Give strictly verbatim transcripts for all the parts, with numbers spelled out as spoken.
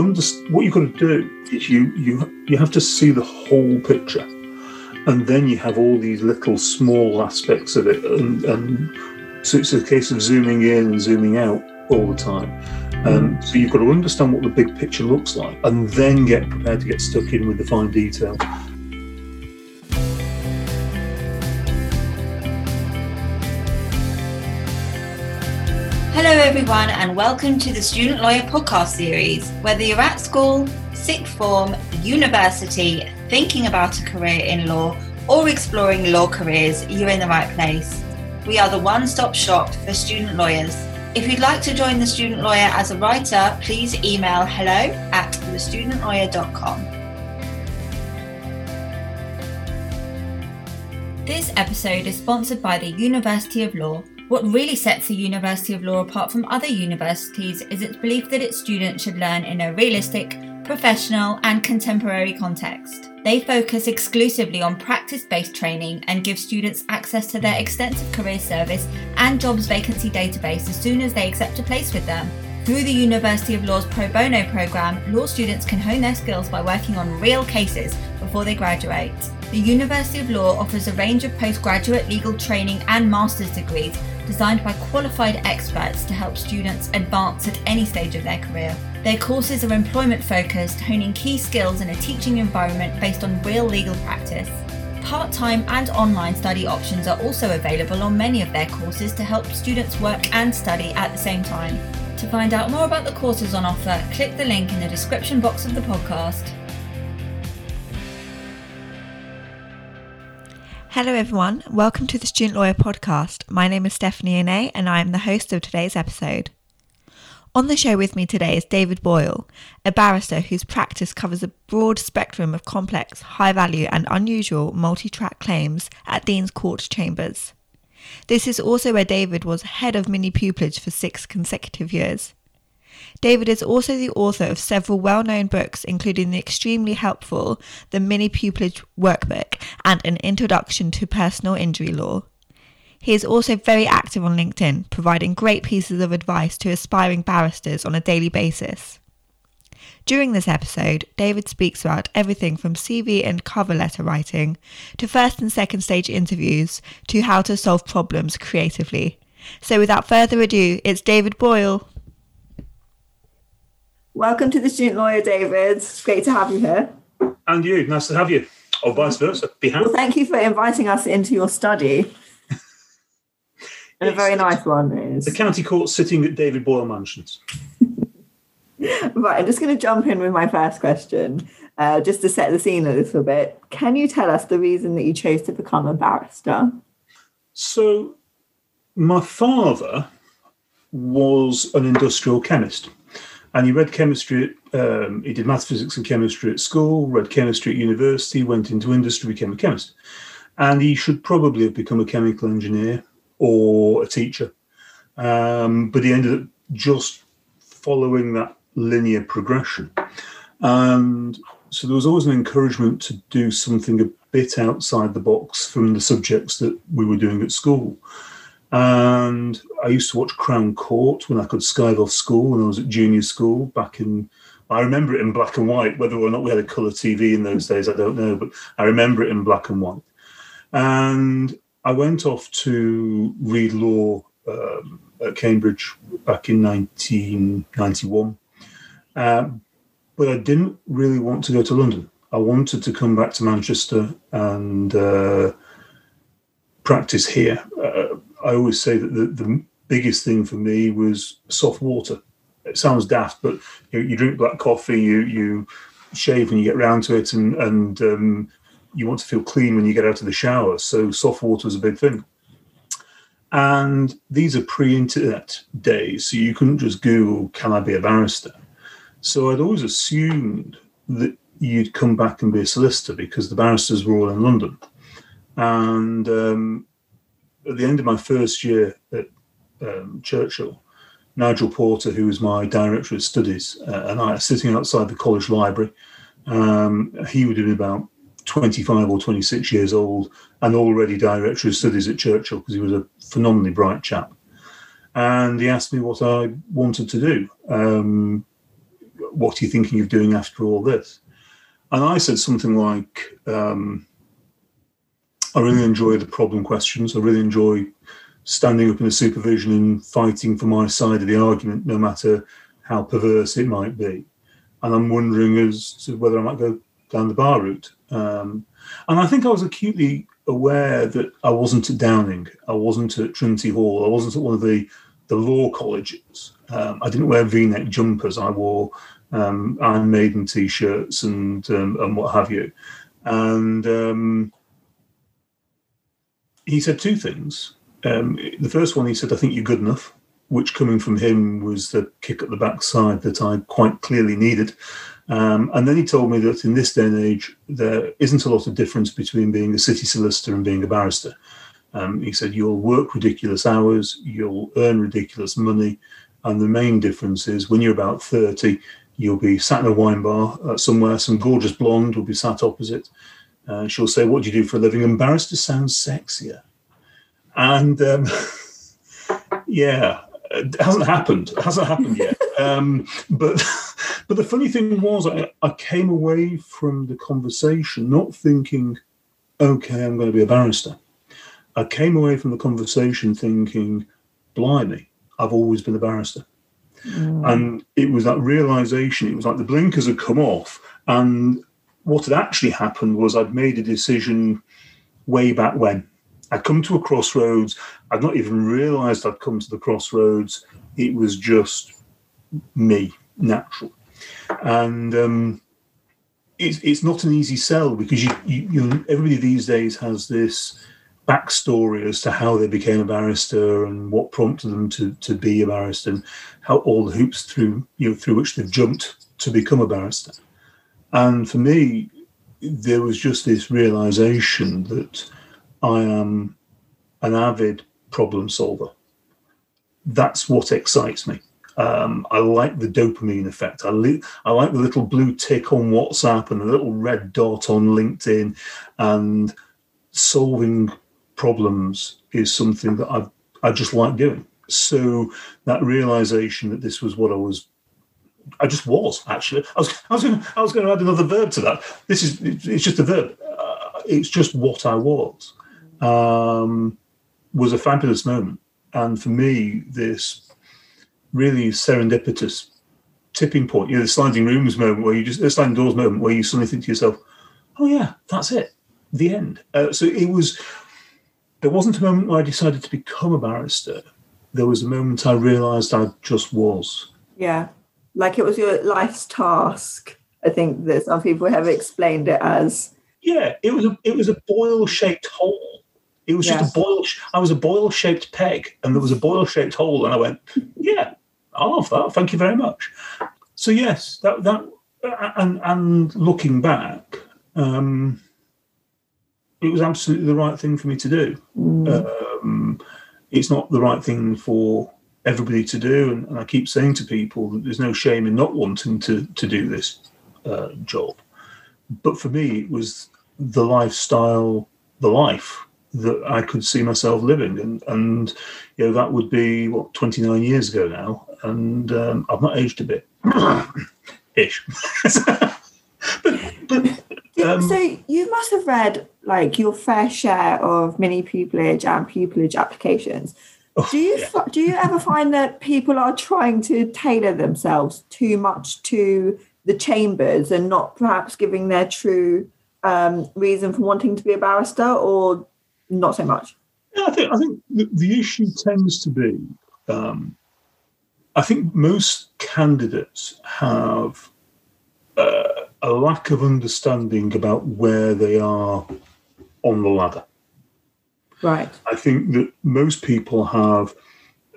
understand what you've got to do is you you you have to see the whole picture, and then you have all these little small aspects of it, and, and so it's a case of zooming in and zooming out all the time. Um, so you've got to understand what the big picture looks like, and then get prepared to get stuck in with the fine detail. Hello everyone, and welcome to the Student Lawyer podcast series. Whether you're at school, sixth form, university, thinking about a career in law, or exploring law careers, you're in the right place. We are the one-stop shop for student lawyers. If you'd like to join the Student Lawyer as a writer, please email hello at the student lawyer dot com. This episode is sponsored by the University of Law. What really sets the University of Law apart from other universities is its belief that its students should learn in a realistic, professional and contemporary context. They focus exclusively on practice-based training and give students access to their extensive career service and jobs vacancy database as soon as they accept a place with them. Through the University of Law's pro bono programme, law students can hone their skills by working on real cases before they graduate. The University of Law offers a range of postgraduate legal training and master's degrees designed by qualified experts to help students advance at any stage of their career. Their courses are employment-focused, honing key skills in a teaching environment based on real legal practice. Part-time and online study options are also available on many of their courses to help students work and study at the same time. To find out more about the courses on offer, click the link in the description box of the podcast. Hello everyone, welcome to the Student Lawyer podcast. My name is Stephanie Anais and I am the host of today's episode. On the show with me today is David Boyle, a barrister whose practice covers a broad spectrum of complex, high-value and unusual multi-track claims at Dean's Court Chambers. This is also where David was head of mini-pupillage for six consecutive years. David is also the author of several well-known books, including the extremely helpful The Mini-Pupillage Workbook and An Introduction to Personal Injury Law. He is also very active on LinkedIn, providing great pieces of advice to aspiring barristers on a daily basis. During this episode, David speaks about everything from C V and cover letter writing, to first and second stage interviews, to how to solve problems creatively. So without further ado, it's David Boyle. Welcome to the Student Lawyer, David. It's great to have you here. And you, nice to have you, or vice versa. Be happy. Well, thank you for inviting us into your study. And a very nice one it is. The county court sitting at David Boyle Mansions. Right, I'm just going to jump in with my first question, uh, just to set the scene a little bit. Can you tell us the reason that you chose to become a barrister? So, my father was an industrial chemist. And he read chemistry, um, he did maths, physics and chemistry at school, read chemistry at university, went into industry, became a chemist. And he should probably have become a chemical engineer or a teacher. Um, but he ended up just following that linear progression. And so there was always an encouragement to do something a bit outside the box from the subjects that we were doing at school. And I used to watch Crown Court when I could skive off school when I was at junior school back in, I remember it in black and white, whether or not we had a colour T V in those days, I don't know, but I remember it in black and white. And I went off to read law um, at Cambridge back in nineteen ninety-one, um, but I didn't really want to go to London. I wanted to come back to Manchester and uh, practice here. Uh, I always say that the, the biggest thing for me was soft water. It sounds daft, but you, you drink black coffee, you you shave when you get round to it, and, and um, you want to feel clean when you get out of the shower. So soft water was a big thing. And these are pre-internet days, so you couldn't just Google, can I be a barrister? So I'd always assumed that you'd come back and be a solicitor because the barristers were all in London. And... Um, At the end of my first year at um, Churchill, Nigel Porter, who was my director of studies, uh, and I were sitting outside the college library. Um, he would have been about twenty-five or twenty-six years old and already director of studies at Churchill because he was a phenomenally bright chap. And he asked me what I wanted to do. Um, what are you thinking of doing after all this? And I said something like, um, I really enjoy the problem questions. I really enjoy standing up in a supervision and fighting for my side of the argument, no matter how perverse it might be. And I'm wondering as to whether I might go down the bar route. Um, and I think I was acutely aware that I wasn't at Downing. I wasn't at Trinity Hall. I wasn't at one of the, the law colleges. Um, I didn't wear V-neck jumpers. I wore um, Iron Maiden T-shirts and, um, and what have you. And um, he said two things. Um, the first one, he said, I think you're good enough, which coming from him was the kick at the backside that I quite clearly needed. Um, and then he told me that in this day and age, there isn't a lot of difference between being a city solicitor and being a barrister. Um, he said, you'll work ridiculous hours, you'll earn ridiculous money. And the main difference is when you're about thirty, you'll be sat in a wine bar uh, somewhere, some gorgeous blonde will be sat opposite. Uh, she'll say, what do you do for a living? And barrister sounds sexier. And um, yeah, it hasn't happened. It hasn't happened yet. Um, but but the funny thing was, I, I came away from the conversation not thinking, okay, I'm going to be a barrister. I came away from the conversation thinking, blimey, I've always been a barrister. Mm. And it was that realization. It was like the blinkers had come off. And what had actually happened was I'd made a decision way back when. I'd come to a crossroads. I'd not even realised I'd come to the crossroads. It was just me, natural. And um, it's, it's not an easy sell because you, you, you know, everybody these days has this backstory as to how they became a barrister and what prompted them to, to be a barrister and how all the hoops through, you know, through which they've jumped to become a barrister. And for me, there was just this realisation that I am an avid problem solver. That's what excites me. Um, I like the dopamine effect. I, li- I like the little blue tick on WhatsApp and the little red dot on LinkedIn. And solving problems is something that I've, I just like doing. So that realization that this was what I was, I just was actually. I was, I was going to, I was going to add another verb to that. This is, it's just a verb. Uh, it's just what I was. Um, was a fabulous moment, and for me, this really serendipitous tipping point. You know, the sliding rooms moment where you just, the sliding doors moment where you suddenly think to yourself, "Oh yeah, that's it, the end." Uh, so it was. There wasn't a moment where I decided to become a barrister. There was a moment I realised I just was. Yeah, like it was your life's task. I think that some people have explained it as. Yeah, it was a it was a boil-shaped hole. It was yes. just a boil. I was a boil-shaped peg, and there was a boil-shaped hole, and I went, "Yeah, I love that. Thank you very much." So yes, that that and and looking back, um, it was absolutely the right thing for me to do. Mm. Um, it's not the right thing for everybody to do, and, and I keep saying to people that there's no shame in not wanting to to do this uh, job, but for me, it was the lifestyle, the life that I could see myself living. And, and you know, that would be, what, twenty-nine years ago now. And um, I've not aged a bit. Ish. but, but, um, so you must have read, like, your fair share of mini-pupillage and pupillage applications. Oh, do you yeah. do you ever find that people are trying to tailor themselves too much to the chambers and not perhaps giving their true um, reason for wanting to be a barrister, or not so much? Yeah, I think I think the, the issue tends to be, um, I think most candidates have uh, a lack of understanding about where they are on the ladder. Right. I think that most people have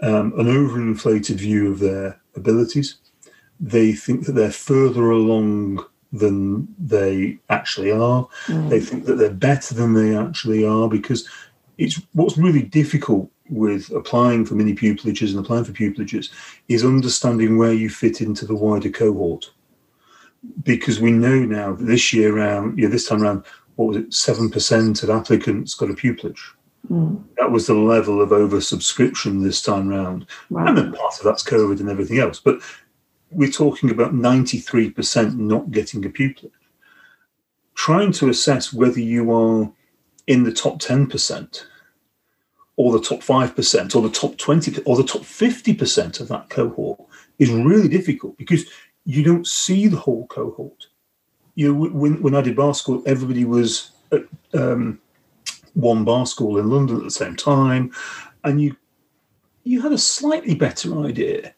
um, an overinflated view of their abilities. They think that they're further along than they actually are. Mm. They think that they're better than they actually are, because it's what's really difficult with applying for mini pupillages and applying for pupillages is understanding where you fit into the wider cohort. Because we know now that this year round, you know, this time round, what was it, seven percent of applicants got a pupillage. Mm. That was the level of oversubscription this time round. Wow. And then part of that's COVID and everything else. But we're talking about ninety-three percent not getting a pupillage. Trying to assess whether you are in the top ten percent or the top five percent or the top twenty percent or the top fifty percent of that cohort is really difficult because you don't see the whole cohort. You know, when, when I did bar school, everybody was at um, one bar school in London at the same time, and you you had a slightly better idea.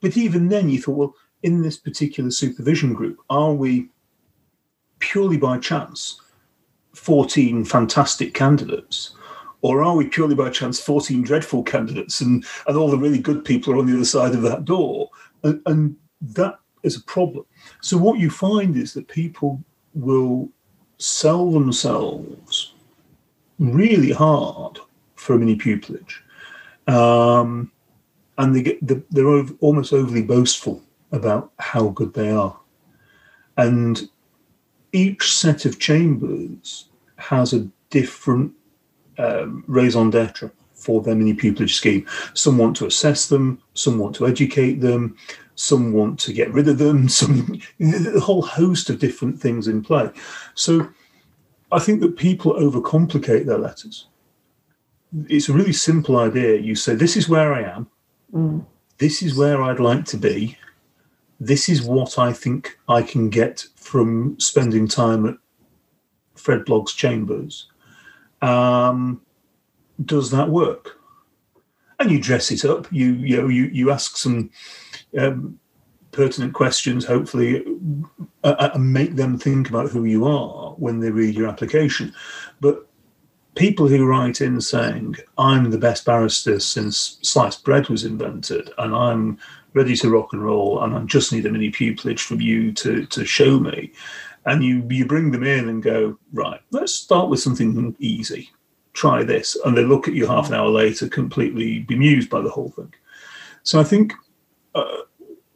But even then you thought, well, in this particular supervision group, are we purely by chance fourteen fantastic candidates, or are we purely by chance fourteen dreadful candidates and, and all the really good people are on the other side of that door? And, and that is a problem. So what you find is that people will sell themselves really hard for a mini pupillage. Um, and they get the, they're over, almost overly boastful about how good they are. And each set of chambers has a different um, raison d'etre for their mini-pupillage scheme. Some want to assess them, some want to educate them, some want to get rid of them, some a whole host of different things in play. So I think that people overcomplicate their letters. It's a really simple idea. You say, this is where I am. Mm. This is where I'd like to be. This is what I think I can get from spending time at Fred Blogg's chambers. Um, does that work? And you dress it up. You you know, you, you ask some um, pertinent questions, hopefully, uh, and make them think about who you are when they read your application. But people who write in saying, I'm the best barrister since sliced bread was invented, and I'm ready to rock and roll, and I just need a mini pupillage from you to, to show me. And you, you bring them in and go, right, let's start with something easy. Try this. And they look at you half an hour later, completely bemused by the whole thing. So I think uh,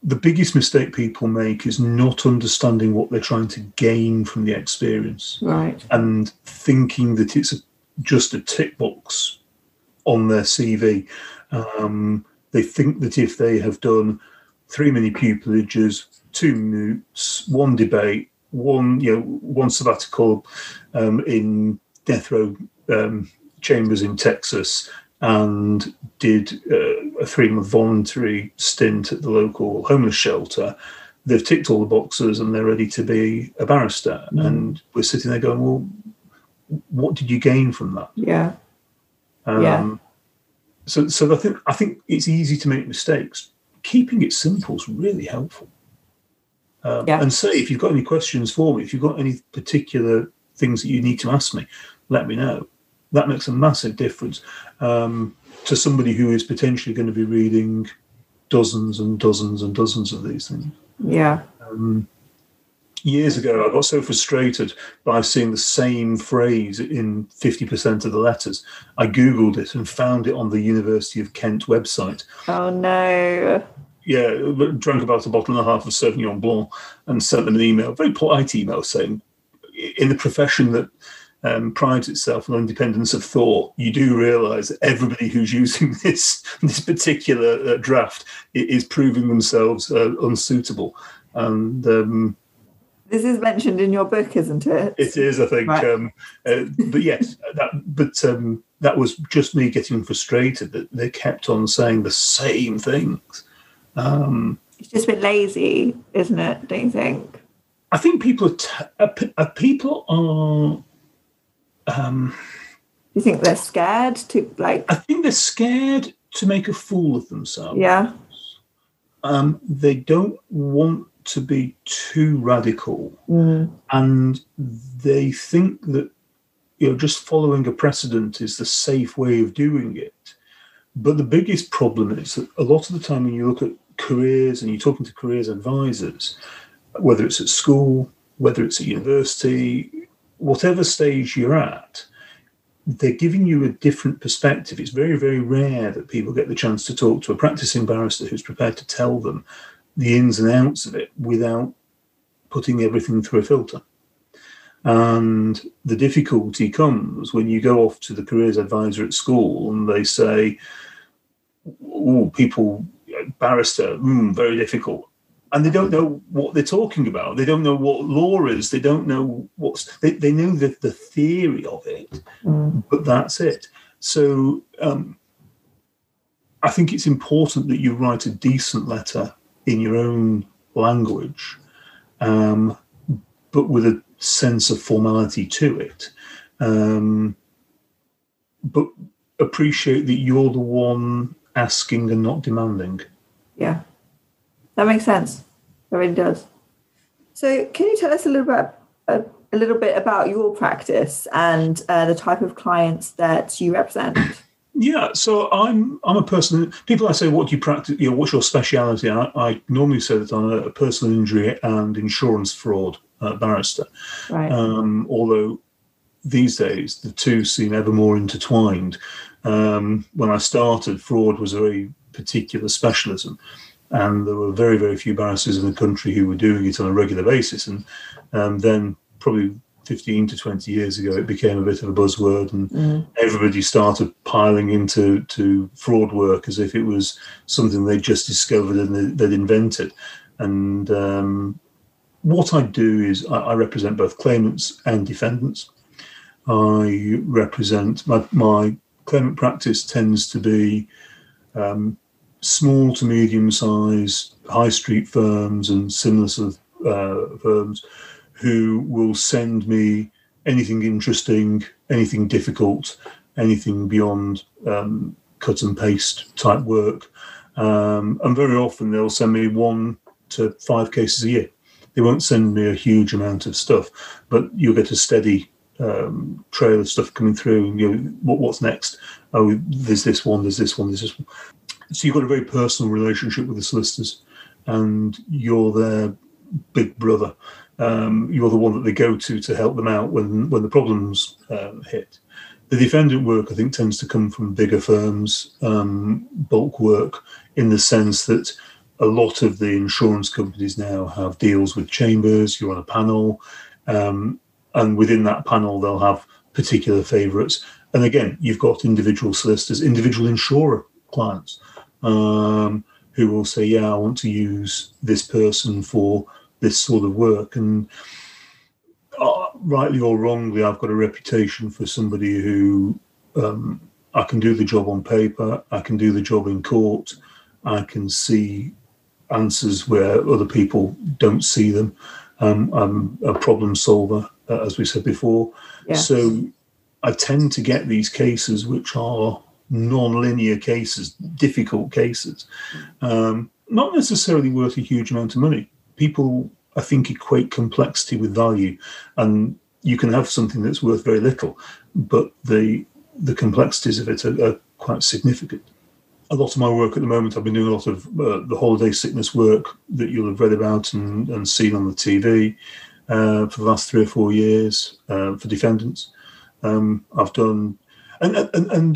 the biggest mistake people make is not understanding what they're trying to gain from the experience. Right. And thinking that it's a just a tick box on their C V. Um, they think that if they have done three mini pupillages, two moots, one debate, one you know one sabbatical um, in death row um, chambers in Texas, and did uh, a three-month voluntary stint at the local homeless shelter, they've ticked all the boxes and they're ready to be a barrister. Mm. And we're sitting there going, well, what did you gain from that? Yeah. Um, yeah. So, so I think I think it's easy to make mistakes. Keeping it simple is really helpful. Um, yeah. And say, if you've got any questions for me, if you've got any particular things that you need to ask me, let me know. That makes a massive difference um, to somebody who is potentially going to be reading dozens and dozens and dozens of these things. Yeah. Um, Years ago, I got so frustrated by seeing the same phrase in fifty percent of the letters. I Googled it and found it on the University of Kent website. Oh, no. Yeah, drank about a bottle and a half of Sauvignon Blanc and sent them an email, a very polite email, saying, in the profession that um, prides itself on independence of thought, you do realise that everybody who's using this, this particular uh, draft is proving themselves uh, unsuitable. And... Um, this is mentioned in your book, isn't it? It is, I think. Right. Um, uh, but yes, that, but um, that was just me getting frustrated that they kept on saying the same things. Um, it's just a bit lazy, isn't it? Don't you think? I think people are. T- are, are people are. Um, you think they're scared to like? I think they're scared to make a fool of themselves. Yeah. Um, they don't want to be too radical, mm. and they think that you know just following a precedent is the safe way of doing it. But the biggest problem is that a lot of the time when you look at careers and you're talking to careers advisors, whether it's at school, whether it's at university, whatever stage you're at, they're giving you a different perspective. It's very, very rare that people get the chance to talk to a practicing barrister who's prepared to tell them the ins and outs of it without putting everything through a filter. And the difficulty comes when you go off to the careers advisor at school and they say, oh, people, barrister, mm, very difficult. and they don't know what they're talking about. They don't know what law is. They don't know what's... They, they know the, the theory of it, mm. but that's it. So um, I think it's important that you write a decent letter in your own language, um, but with a sense of formality to it. Um, but appreciate that you're the one asking and not demanding. Yeah, that makes sense. It really does. So can you tell us a little bit, a, a little bit about your practice and uh, the type of clients that you represent? Yeah, so I'm I'm a person... People, I say, what do you practice? You know, what's your speciality? And I, I normally say that I'm a personal injury and insurance fraud uh, barrister. Right. Um, although these days the two seem ever more intertwined. Um, when I started, fraud was a very particular specialism, and there were very, very few barristers in the country who were doing it on a regular basis. And um, then probably fifteen to twenty years ago, it became a bit of a buzzword, and mm. everybody started piling into to fraud work as if it was something they just discovered and they, they'd invented. And um, what I do is I, I represent both claimants and defendants. I represent... my, my claimant practice tends to be um, small to medium-sized high street firms and similar sort of uh, firms who will send me anything interesting, anything difficult, anything beyond um, cut and paste type work. Um, and very often they'll send me one to five cases a year. They won't send me a huge amount of stuff, but you'll get a steady Um, trail of stuff coming through. You know, what, what's next? Oh, there's this one, there's this one, there's this one. So you've got a very personal relationship with the solicitors, and you're their big brother. Um, you're the one that they go to to help them out when, when the problems um, hit. The defendant work, I think, tends to come from bigger firms, um, bulk work, in the sense that a lot of the insurance companies now have deals with chambers. You're on a panel. Um, And within that panel, they'll have particular favourites. And again, you've got individual solicitors, individual insurer clients um, who will say, yeah, I want to use this person for this sort of work. And uh, rightly or wrongly, I've got a reputation for somebody who um, I can do the job on paper, I can do the job in court, I can see answers where other people don't see them. Um, I'm a problem solver, uh, as we said before. Yes. So I tend to get these cases which are non-linear cases, difficult cases, um, not necessarily worth a huge amount of money. People, I think, equate complexity with value, and you can have something that's worth very little, but the the complexities of it are, are quite significant. A lot of my work at the moment, I've been doing a lot of uh, the holiday sickness work that you'll have read about and, and seen on the T V uh, for the last three or four years uh, for defendants. Um, I've done, and, and, and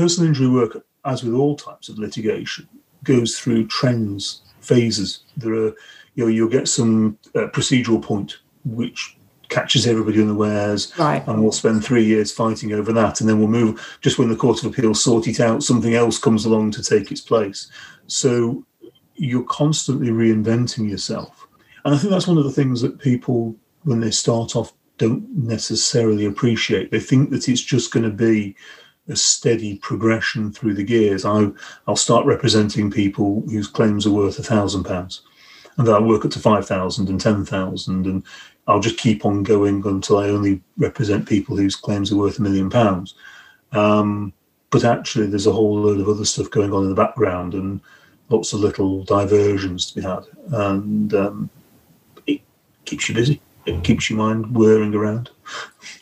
personal injury work, as with all types of litigation, goes through trends, phases. There are, you know, you'll get some uh, procedural point which catches everybody unawares, right, and we'll spend three years fighting over that, and then we'll move. Just when the Court of Appeal sort it out, something else comes along to take its place. So you're constantly reinventing yourself. And I think that's one of the things that people, when they start off, don't necessarily appreciate. They think that it's just going to be a steady progression through the gears. I, I'll start representing people whose claims are worth a thousand pounds, and then I'll work up to five thousand and ten thousand, and I'll just keep on going until I only represent people whose claims are worth a million pounds. Um, but actually, there's a whole load of other stuff going on in the background and lots of little diversions to be had. And um, it keeps you busy. It keeps your mind whirring around.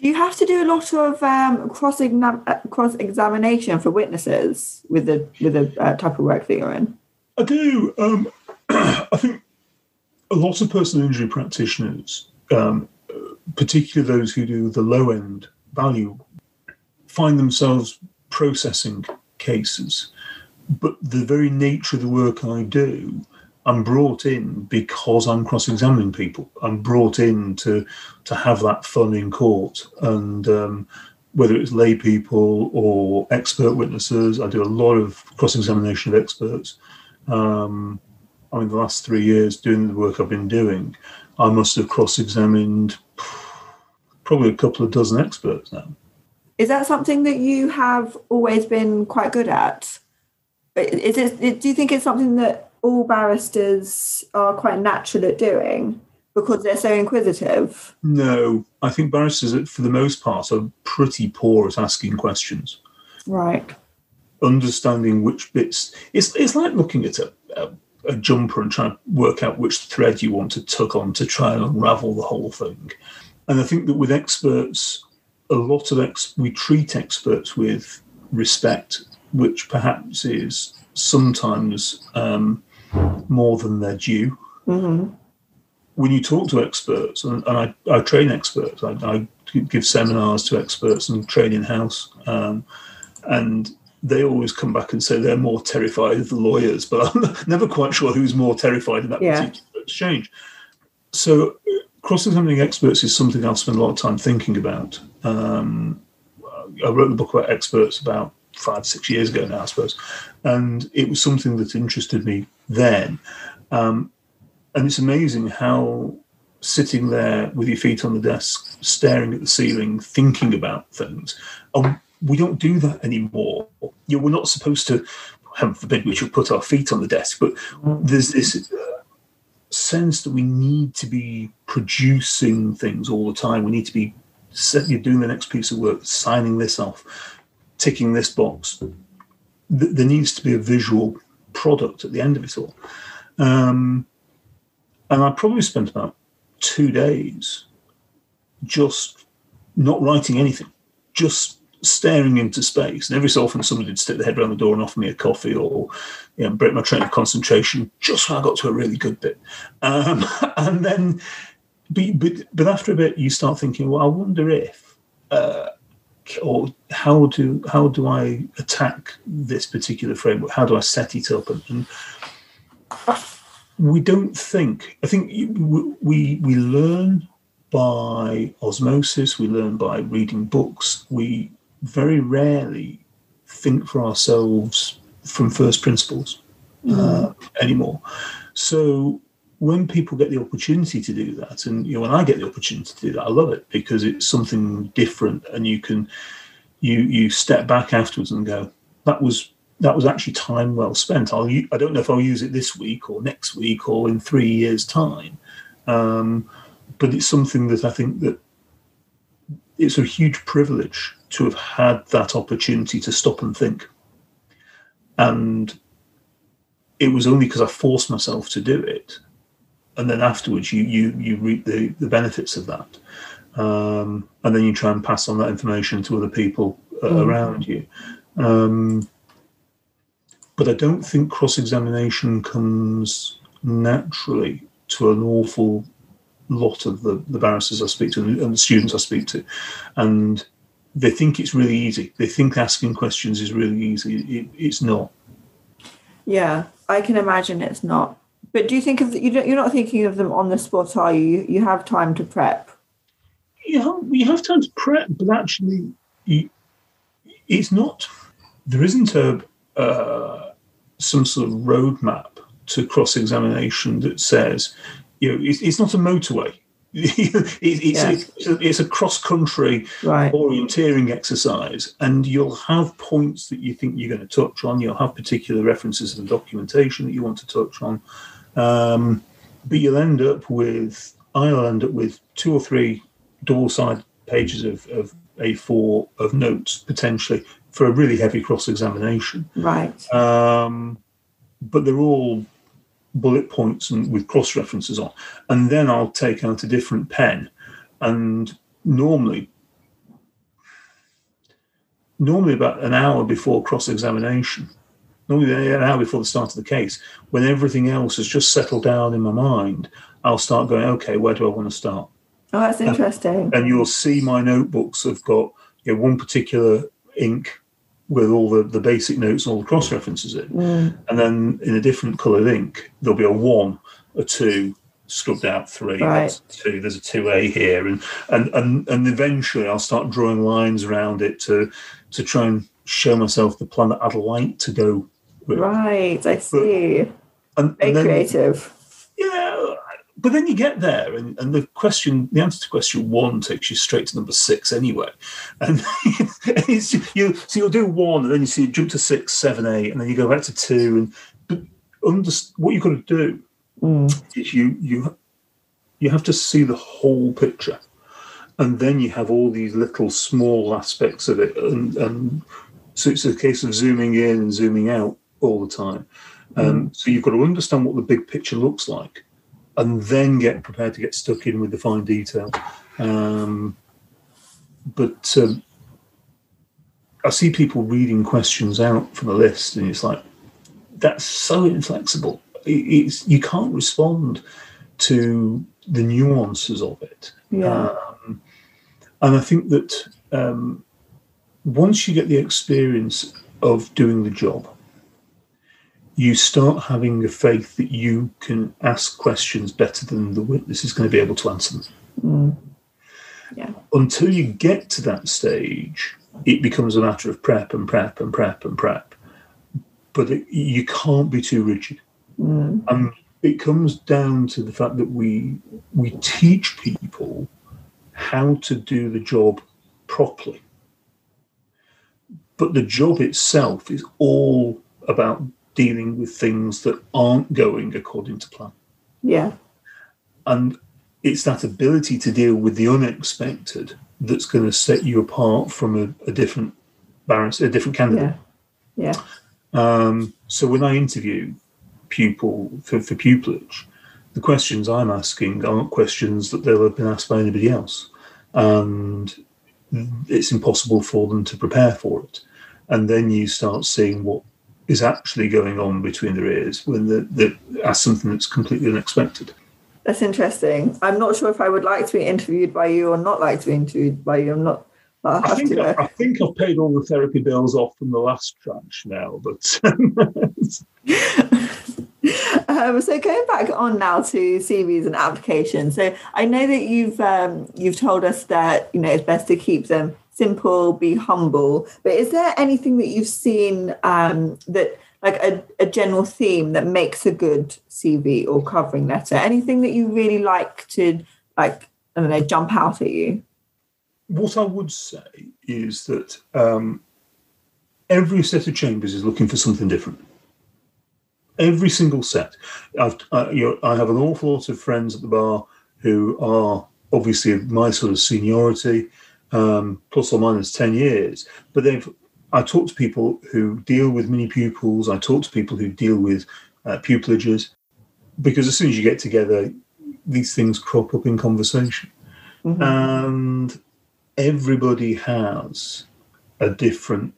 You have to do a lot of um, cross-exam- cross-examination for witnesses with the, with the uh, type of work that you're in. I do. Um, I think a lot of personal injury practitioners, Um, particularly those who do the low-end value, find themselves processing cases. But the very nature of the work I do, I'm brought in because I'm cross-examining people. I'm brought in to to have that fun in court. And um, whether it's lay people or expert witnesses, I do a lot of cross-examination of experts. Um, I mean, the last three years doing the work I've been doing, I must have cross-examined probably a couple of dozen experts now. Is that something that you have always been quite good at? Is it, do you think it's something that all barristers are quite natural at doing because they're so inquisitive? No, I think barristers, for the most part, are pretty poor at asking questions. Right. Understanding which bits. It's it's like looking at a, a, a jumper and trying to work out which thread you want to tug on to try and unravel the whole thing. And I think that with experts, a lot of ex- we treat experts with respect, which perhaps is sometimes um, more than their due. Mm-hmm. When you talk to experts, and, and I, I train experts, I, I give seminars to experts and train in-house, um, and they always come back and say they're more terrified of the lawyers, but I'm never quite sure who's more terrified in that yeah. particular exchange. So cross-examining experts is something I've spent a lot of time thinking about. Um, I wrote the book about experts about five, six years ago now, I suppose. And it was something that interested me then. Um, and it's amazing how sitting there with your feet on the desk, staring at the ceiling, thinking about things, um, we don't do that anymore. You know, we're not supposed to, heaven forbid, we should put our feet on the desk, but there's this uh, sense that we need to be producing things all the time. We need to be you're doing the next piece of work, signing this off, ticking this box. There needs to be a visual product at the end of it all. Um, and I probably spent about two days just not writing anything, just staring into space. And every so often somebody would stick their head around the door and offer me a coffee or you know, break my train of concentration just when I got to a really good bit. Um, and then... But, but, but after a bit, you start thinking, well, I wonder if, uh, or how do how do I attack this particular framework? How do I set it up? And, and we don't think. I think we we learn by osmosis. We learn by reading books. We very rarely think for ourselves from first principles mm. uh, anymore. So. When people get the opportunity to do that, and you know, when I get the opportunity to do that, I love it because it's something different, and you can, you you step back afterwards and go, that was that was actually time well spent. I'll I don't know if I'll use it this week or next week or in three years' time, um, but it's something that I think that it's a huge privilege to have had that opportunity to stop and think, and it was only because I forced myself to do it. And then afterwards, you you you reap the, the benefits of that, um, and then you try and pass on that information to other people uh, mm. around you. Um, but I don't think cross-examination comes naturally to an awful lot of the, the barristers I speak to and the students I speak to, and they think it's really easy. They think asking questions is really easy. It, it's not. Yeah, I can imagine it's not. But do you think of the, you don't, you're not thinking of them on the spot, are you? You have time to prep. You have, you have time to prep, but actually, you, it's not. There isn't a uh, some sort of roadmap to cross-examination that says, you know, it's, it's not a motorway. it, it's, yeah. it's, it's, a, it's a cross-country right. orienteering exercise, and you'll have points that you think you're going to touch on. You'll have particular references and documentation that you want to touch on. Um, but you'll end up with, I'll end up with two or three double-sided pages of, of A four of notes, potentially, for a really heavy cross-examination. Right. Um, but they're all bullet points and with cross-references on. And then I'll take out a different pen. And normally, normally about an hour before cross-examination, normally an hour before the start of the case, when everything else has just settled down in my mind, I'll start going, okay, where do I want to start? Oh, that's interesting. And, and you'll see my notebooks have got you know, one particular ink with all the, the basic notes and all the cross-references in. Mm. And then in a different coloured ink, there'll be a one, a two, scrubbed out three, right. That's a two, there's a two A here. And, and and and eventually I'll start drawing lines around it to to try and show myself the plan that I'd like to go with. Right, I see. But And, Very and then, creative. Yeah, but then you get there, and, and the question, the answer to question one takes you straight to number six anyway. And it's, you, so you'll do one, and then you see you jump to six, seven, eight, and then you go back to two. And but under, what you've got to do mm. is you you you have to see the whole picture, and then you have all these little small aspects of it, and, and so it's a case of zooming in and zooming out all the time. Um, so you've got to understand what the big picture looks like, and then get prepared to get stuck in with the fine detail. Um, but um, I see people reading questions out from a list, and it's like, that's so inflexible. It, it's, you can't respond to the nuances of it. Yeah. Um, and I think that um, once you get the experience of doing the job, you start having a faith that you can ask questions better than the witness is going to be able to answer them. Mm. Yeah. Until you get to that stage, it becomes a matter of prep and prep and prep and prep. But it, you can't be too rigid. Mm. And it comes down to the fact that we we teach people how to do the job properly. But the job itself is all about dealing with things that aren't going according to plan. Yeah. And it's that ability to deal with the unexpected that's going to set you apart from a, a different barrister, a different candidate. Yeah. yeah. Um, so when I interview pupil for, for pupillage, the questions I'm asking aren't questions that they'll have been asked by anybody else. And it's impossible for them to prepare for it. And then you start seeing what is actually going on between their ears when they ask something that's completely unexpected. That's interesting. I'm not sure if I would like to be interviewed by you or not like to be interviewed by you. I'm not. I'll have I, think to, uh... I, I think I've paid all the therapy bills off from the last tranche now. But um, so going back on now to C Vs and applications. So I know that you've um, you've told us that you know it's best to keep them simple, be humble. But is there anything that you've seen um, that, like a, a general theme that makes a good C V or covering letter? Anything that you really like to, like, I don't know, jump out at you? What I would say is that um, every set of chambers is looking for something different. Every single set. I've, I, you know, I have an awful lot of friends at the bar who are obviously of my sort of seniority, Um, plus or minus ten years, but they've. I talk to people who deal with mini pupils. I talk to people who deal with uh, pupillages, because as soon as you get together, these things crop up in conversation, mm-hmm. and everybody has a different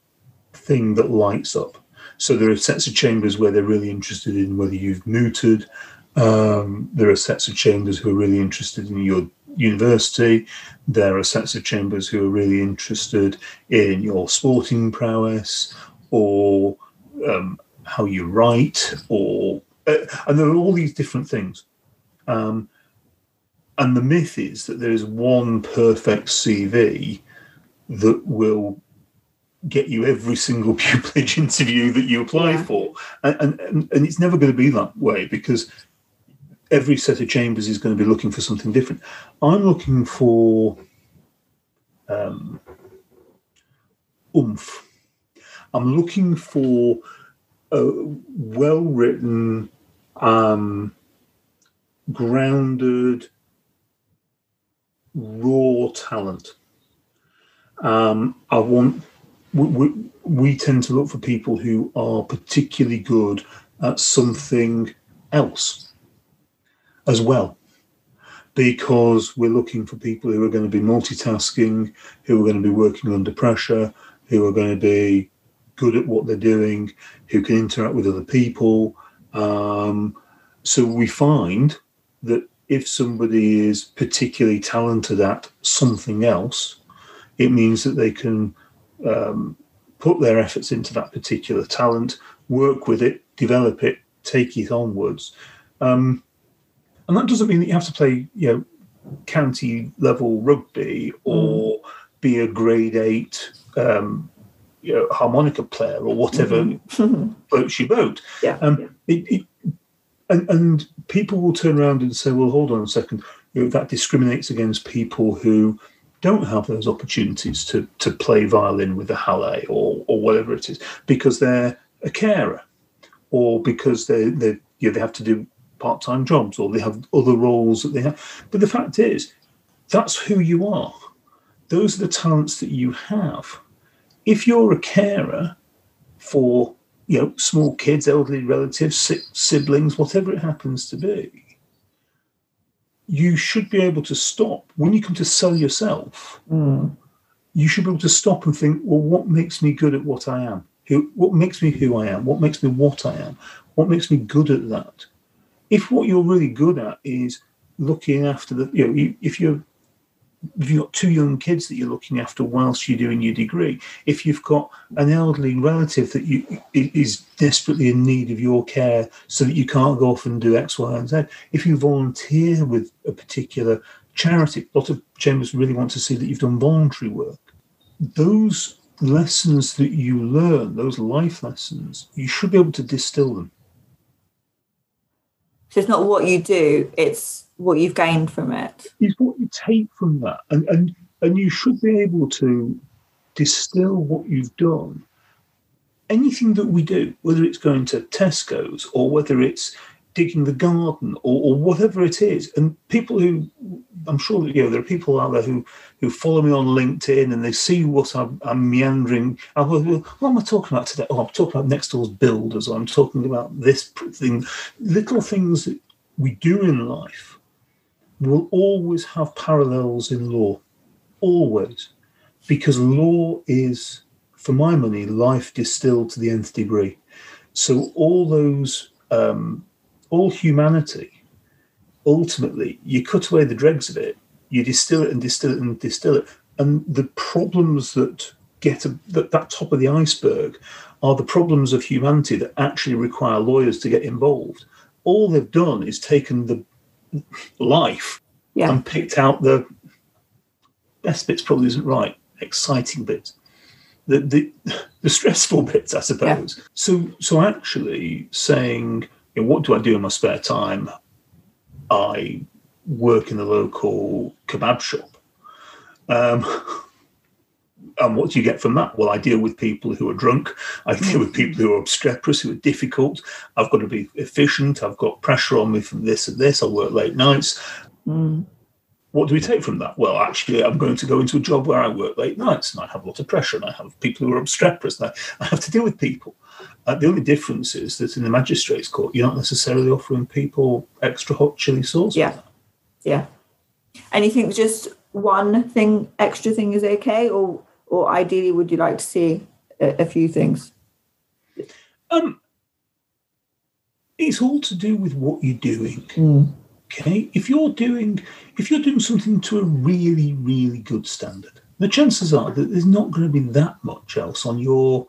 thing that lights up. So there are sets of chambers where they're really interested in whether you've mooted. Um, there are sets of chambers who are really interested in your university. There are sets of chambers who are really interested in your sporting prowess, or um, how you write, or uh, and there are all these different things. Um, and the myth is that there is one perfect C V that will get you every single pupillage interview that you apply yeah. for, and, and and it's never going to be that way, because every set of chambers is going to be looking for something different. I'm looking for um, oomph. I'm looking for a well-written, um, grounded, raw talent. Um, I want. We, we, we tend to look for people who are particularly good at something else as well, because we're looking for people who are going to be multitasking, who are going to be working under pressure, who are going to be good at what they're doing, who can interact with other people. Um, so we find that if somebody is particularly talented at something else, it means that they can um, put their efforts into that particular talent, work with it, develop it, take it onwards. Um, And that doesn't mean that you have to play, you know, county level rugby or be a grade eight, um, you know, harmonica player or whatever mm-hmm. boat you boat. Yeah, um, yeah. It, it, and, and people will turn around and say, well, hold on a second, you know, that discriminates against people who don't have those opportunities to to play violin with a Hallé or or whatever it is, because they're a carer, or because they they you know, they have to do part-time jobs, or they have other roles that they have. But the fact is, that's who you are. Those are the talents that you have. If you're a carer for, you know, small kids, elderly relatives, si- siblings, whatever it happens to be, you should be able to stop. When you come to sell yourself, mm. you should be able to stop and think, well, what makes me good at what I am? Who? What makes me who I am? What makes me what I am? What makes me good at that? If what you're really good at is looking after the, you know, you, if you're, if you've got two young kids that you're looking after whilst you're doing your degree, if you've got an elderly relative that you is desperately in need of your care so that you can't go off and do X, Y, and Z, if you volunteer with a particular charity, a lot of chambers really want to see that you've done voluntary work. Those lessons that you learn, those life lessons, you should be able to distill them. So it's not what you do, it's what you've gained from it. It's what you take from that. And, and, and you should be able to distill what you've done. Anything that we do, whether it's going to Tesco's or whether it's digging the garden or, or whatever it is. And people who, I'm sure that, you know, there are people out there who, who follow me on LinkedIn and they see what I'm, I'm meandering. I'm, what am I talking about today? Oh, I'm talking about next door's builders, or I'm talking about this thing. Little things that we do in life will always have parallels in law, always, because law is, for my money, life distilled to the nth degree. So all those, um, all humanity, ultimately, you cut away the dregs of it, you distill it and distill it and distill it, and the problems that get a, that, that top of the iceberg are the problems of humanity that actually require lawyers to get involved. All they've done is taken the life yeah. and picked out the best bits, probably isn't right, exciting bits, the the, the stressful bits, I suppose. Yeah. So so actually saying, you know, what do I do in my spare time? I work in the local kebab shop. Um, and what do you get from that? Well, I deal with people who are drunk. I deal with people who are obstreperous, who are difficult. I've got to be efficient. I've got pressure on me from this and this. I work late nights. Mm. What do we take from that? Well, actually, I'm going to go into a job where I work late nights and I have a lot of pressure and I have people who are obstreperous and I, I have to deal with people. Uh, the only difference is that in the magistrates' court, you're not necessarily offering people extra hot chili sauce. Yeah, yeah. And you think just one thing, extra thing is okay, or or ideally would you like to see a, a few things? Um, it's all to do with what you're doing. Mm. Okay, if you're doing if you're doing something to a really, really good standard, the chances are that there's not going to be that much else on your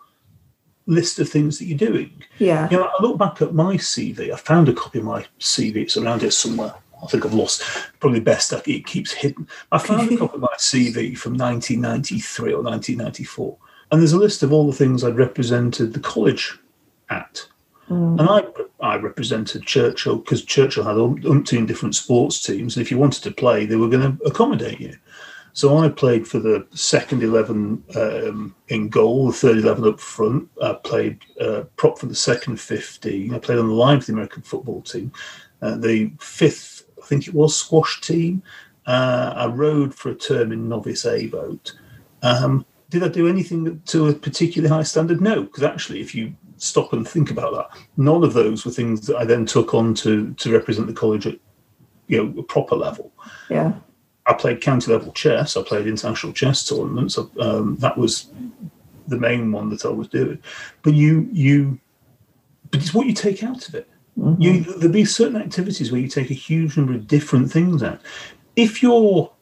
list of things that you're doing. Yeah. You know, I look back at my C V. I found a copy of my C V. It's around here somewhere. I think I've lost. Probably best that it keeps hidden. I found a copy of my C V from nineteen ninety-three or nineteen ninety-four, and there's a list of all the things I'd represented the college at. Mm. And I, I represented Churchill because Churchill had umpteen different sports teams, and if you wanted to play, they were going to accommodate you. So I played for the second eleven um, in goal, the third eleven up front. I played uh, prop for the second fifteen. I played on the line for the American football team, uh, the fifth, I think it was, squash team. Uh, I rowed for a term in novice A boat. Um, did I do anything to a particularly high standard? No, because actually, if you stop and think about that, none of those were things that I then took on to to represent the college at, you know, a proper level. Yeah, I played county level chess. I played international chess tournaments. Um, that was the main one that I was doing. But you you, but it's what you take out of it. Mm-hmm. You there'll be certain activities where you take a huge number of different things out. If your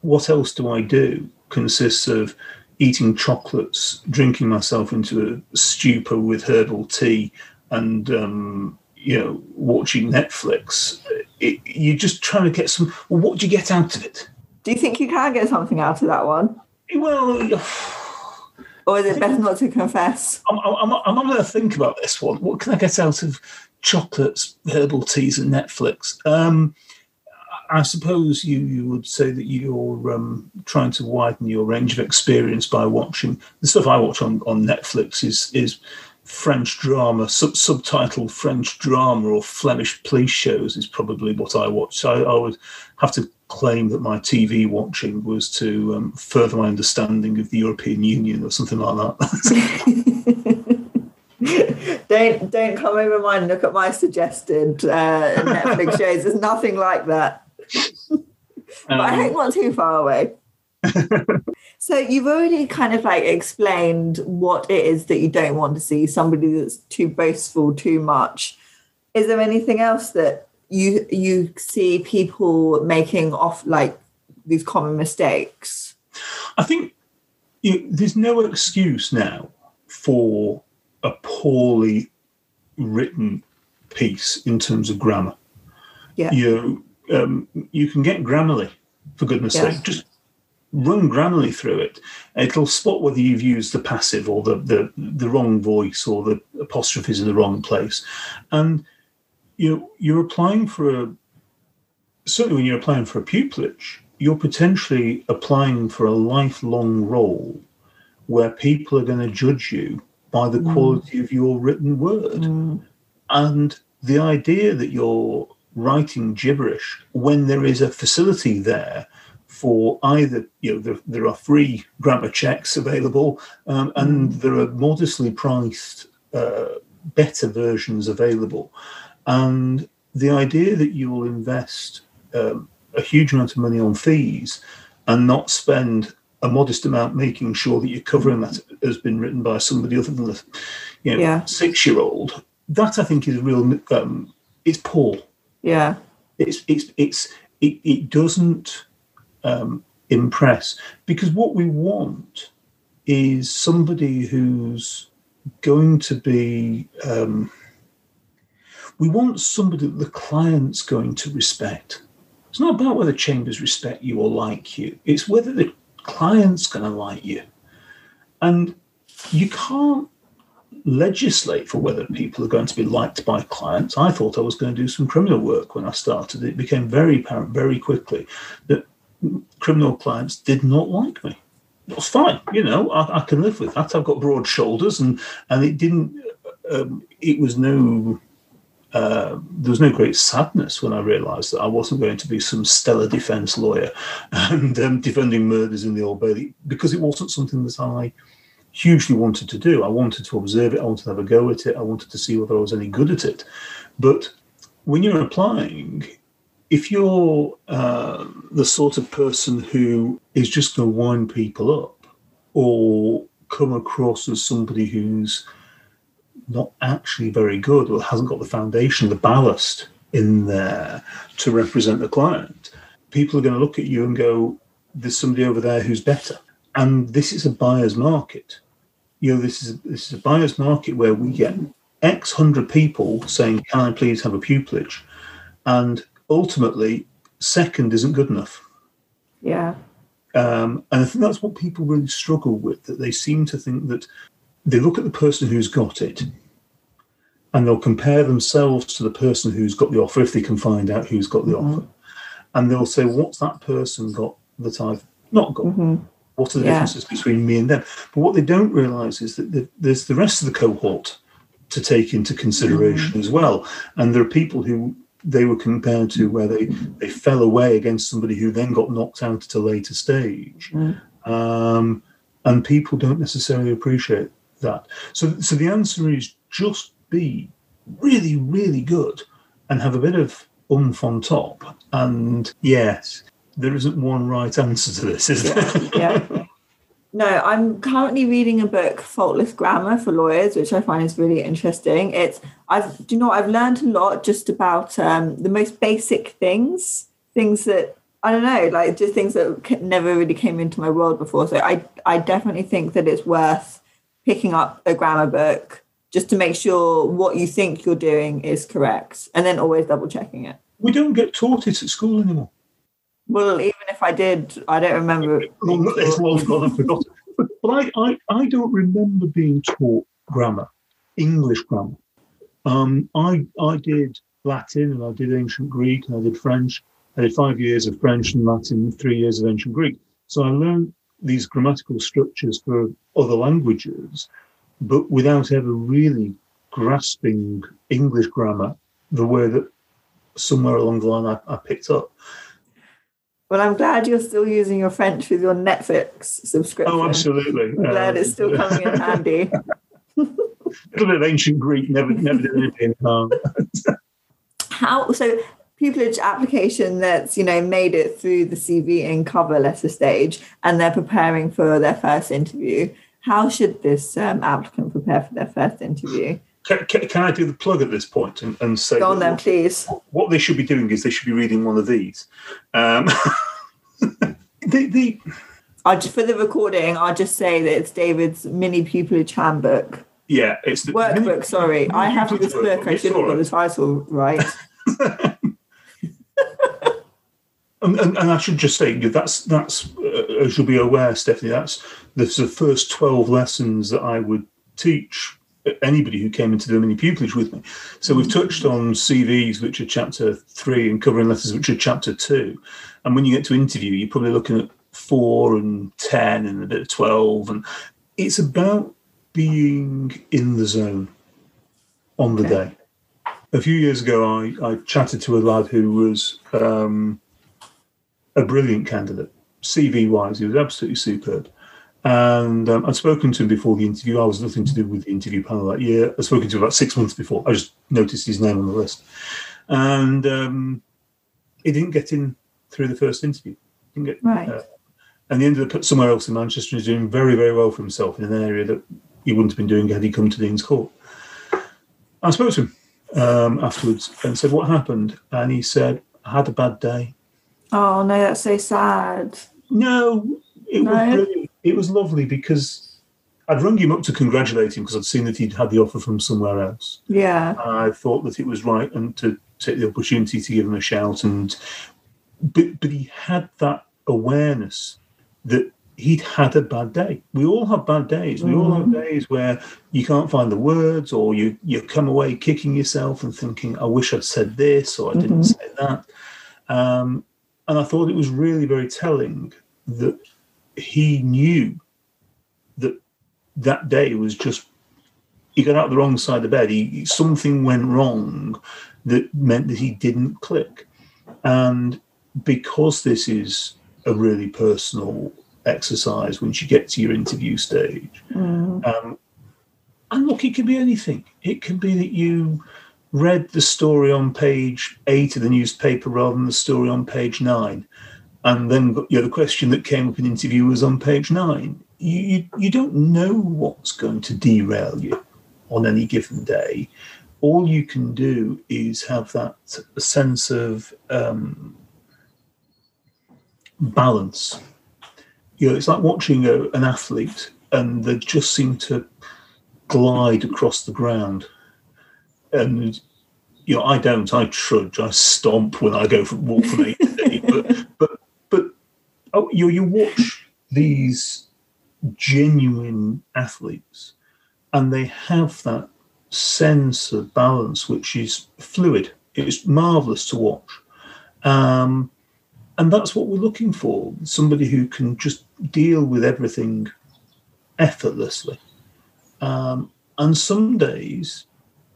what else do I do consists of eating chocolates, drinking myself into a stupor with herbal tea, and um, you know, watching Netflix, it, you're just trying to get some. Well, what do you get out of it? Do you think you can get something out of that one? Well, Or is it better not to confess? I'm, I'm, I'm going to think about this one. What can I get out of chocolates, herbal teas and Netflix? Um, I suppose you, you would say that you're um, trying to widen your range of experience by watching. The stuff I watch on, on Netflix is is French drama, sub, subtitled French drama or Flemish police shows is probably what I watch. So I, I would have to claim that my T V watching was to um, further my understanding of the European Union or something like that. don't don't come over mine and look at my suggested uh, Netflix shows. There's nothing like that. um, but I hope not too far away. So you've already kind of like explained what it is that you don't want to see, somebody that's too boastful, too much. Is there anything else that you you see people making off, like these common mistakes? I think you, there's no excuse now for a poorly written piece in terms of grammar. Yeah. You um, you can get Grammarly, for goodness yes. sake. Just run Grammarly through it. It'll spot whether you've used the passive or the, the, the wrong voice or the apostrophes in the wrong place. And you know, you're applying for a, certainly when you're applying for a pupillage, you're potentially applying for a lifelong role where people are going to judge you by the quality mm. of your written word. Mm. And the idea that you're writing gibberish when there is a facility there for either, you know, there, there are free grammar checks available um, and mm. there are modestly priced, uh, better versions available. And the idea that you will invest um, a huge amount of money on fees and not spend a modest amount making sure that you're covering that has been written by somebody other than the you know, yeah. six-year-old. That, I think, is real... Um, it's poor. Yeah. It's it's it's It, it doesn't um, impress. Because what we want is somebody who's going to be... Um, we want somebody that the client's going to respect. It's not about whether chambers respect you or like you. It's whether the client's going to like you. And you can't legislate for whether people are going to be liked by clients. I thought I was going to do some criminal work when I started. It became very apparent very quickly that criminal clients did not like me. That's fine. You know, I, I can live with that. I've got broad shoulders and, and it didn't, um, it was no, uh, there was no great sadness when I realised that I wasn't going to be some stellar defence lawyer and um, defending murders in the Old Bailey, because it wasn't something that I hugely wanted to do. I wanted to observe it. I wanted to have a go at it. I wanted to see whether I was any good at it. But when you're applying, if you're uh, the sort of person who is just going to wind people up or come across as somebody who's not actually very good or hasn't got the foundation, the ballast in there to represent the client, people are going to look at you and go, there's somebody over there who's better. And this is a buyer's market. You know, this is this is a buyer's market where we get X hundred people saying, "Can I please have a pupillage?" And ultimately, second isn't good enough. Yeah. Um, and I think that's what people really struggle with. That they seem to think that they look at the person who's got it, and they'll compare themselves to the person who's got the offer if they can find out who's got the mm-hmm. offer, and they'll say, "What's that person got that I've not got?" Mm-hmm. What are the yeah. differences between me and them? But what they don't realise is that the, there's the rest of the cohort to take into consideration mm-hmm. as well. And there are people who they were compared to where they, they fell away against somebody who then got knocked out at a later stage. Mm-hmm. Um, and people don't necessarily appreciate that. So, so the answer is just be really, really good and have a bit of oomph on top. And yes... there isn't one right answer to this, is there? Yeah. yeah. No, I'm currently reading a book, Faultless Grammar for Lawyers, which I find is really interesting. It's, I've, do you know, I've learned a lot just about um, the most basic things, things that, I don't know, like just things that never really came into my world before. So I, I definitely think that it's worth picking up a grammar book just to make sure what you think you're doing is correct and then always double checking it. We don't get taught it at school anymore. Well, even if I did, I don't remember. It's long gone, I forgot. But I, I, I don't remember being taught grammar, English grammar. Um, I, I did Latin, and I did ancient Greek, and I did French. I did five years of French and Latin, three years of ancient Greek. So I learned these grammatical structures for other languages, but without ever really grasping English grammar the way that somewhere along the line I, I picked up. Well, I'm glad you're still using your French with your Netflix subscription. Oh, absolutely. I'm glad uh, it's still coming in handy. A little bit of ancient Greek, never, never did anything. Um, How, so pupillage application that's, you know, made it through the C V and cover letter stage, and they're preparing for their first interview. How should this um, applicant prepare for their first interview? Can, can, can I do the plug at this point and, and say... Go on then, please. What they should be doing is they should be reading one of these. Um, the, the... I just, for the recording, I'll just say that it's David's mini-pupillage handbook. Yeah, it's the... Workbook, mini, sorry. Mini I have this book. Workbook. I should have got the title right. and, and, and I should just say, that's, that's uh, as you'll be aware, Stephanie, that's, that's the first twelve lessons that I would teach anybody who came into the mini-pupillage with me. So we've touched on C Vs, which are chapter three, and covering letters, which are chapter two. And when you get to interview, you're probably looking at four and ten and a bit of twelve. And it's about being in the zone on the okay. day. A few years ago, I, I chatted to a lad who was um, a brilliant candidate, C V-wise. He was absolutely superb. And um, I'd spoken to him before the interview. I was nothing to do with the interview panel that year. I'd spoken to him about six months before. I just noticed his name on the list. And um, he didn't get in through the first interview. Didn't get, right. Uh, and he ended up somewhere else in Manchester, and he's doing very, very well for himself in an area that he wouldn't have been doing had he come to Dean's Court. I spoke to him um, afterwards and said, what happened? And he said, I had a bad day. Oh, no, that's so sad. No, it no. was brilliant. It was lovely because I'd rung him up to congratulate him because I'd seen that he'd had the offer from somewhere else. Yeah. I thought that it was right and to take the opportunity to give him a shout. And but, but he had that awareness that he'd had a bad day. We all have bad days. We mm-hmm. all have days where you can't find the words, or you, you come away kicking yourself and thinking, I wish I'd said this, or I mm-hmm. didn't say that. Um, and I thought it was really very telling that he knew that that day was just, he got out the wrong side of the bed. He, something went wrong that meant that he didn't click. And because this is a really personal exercise once you get to your interview stage, mm. um, and look, it can be anything. It can be that you read the story on page eight of the newspaper rather than the story on page nine. And then, you know, the question that came up in the interview was on page nine. You, you you don't know what's going to derail you on any given day. All you can do is have that sense of um, balance. You know, it's like watching a, an athlete, and they just seem to glide across the ground. And you know, I don't. I trudge. I stomp when I go for walk from eight to eight, but but. Oh, you you watch these genuine athletes, and they have that sense of balance, which is fluid. It's marvellous to watch. Um, and that's what we're looking for, somebody who can just deal with everything effortlessly. Um, and some days,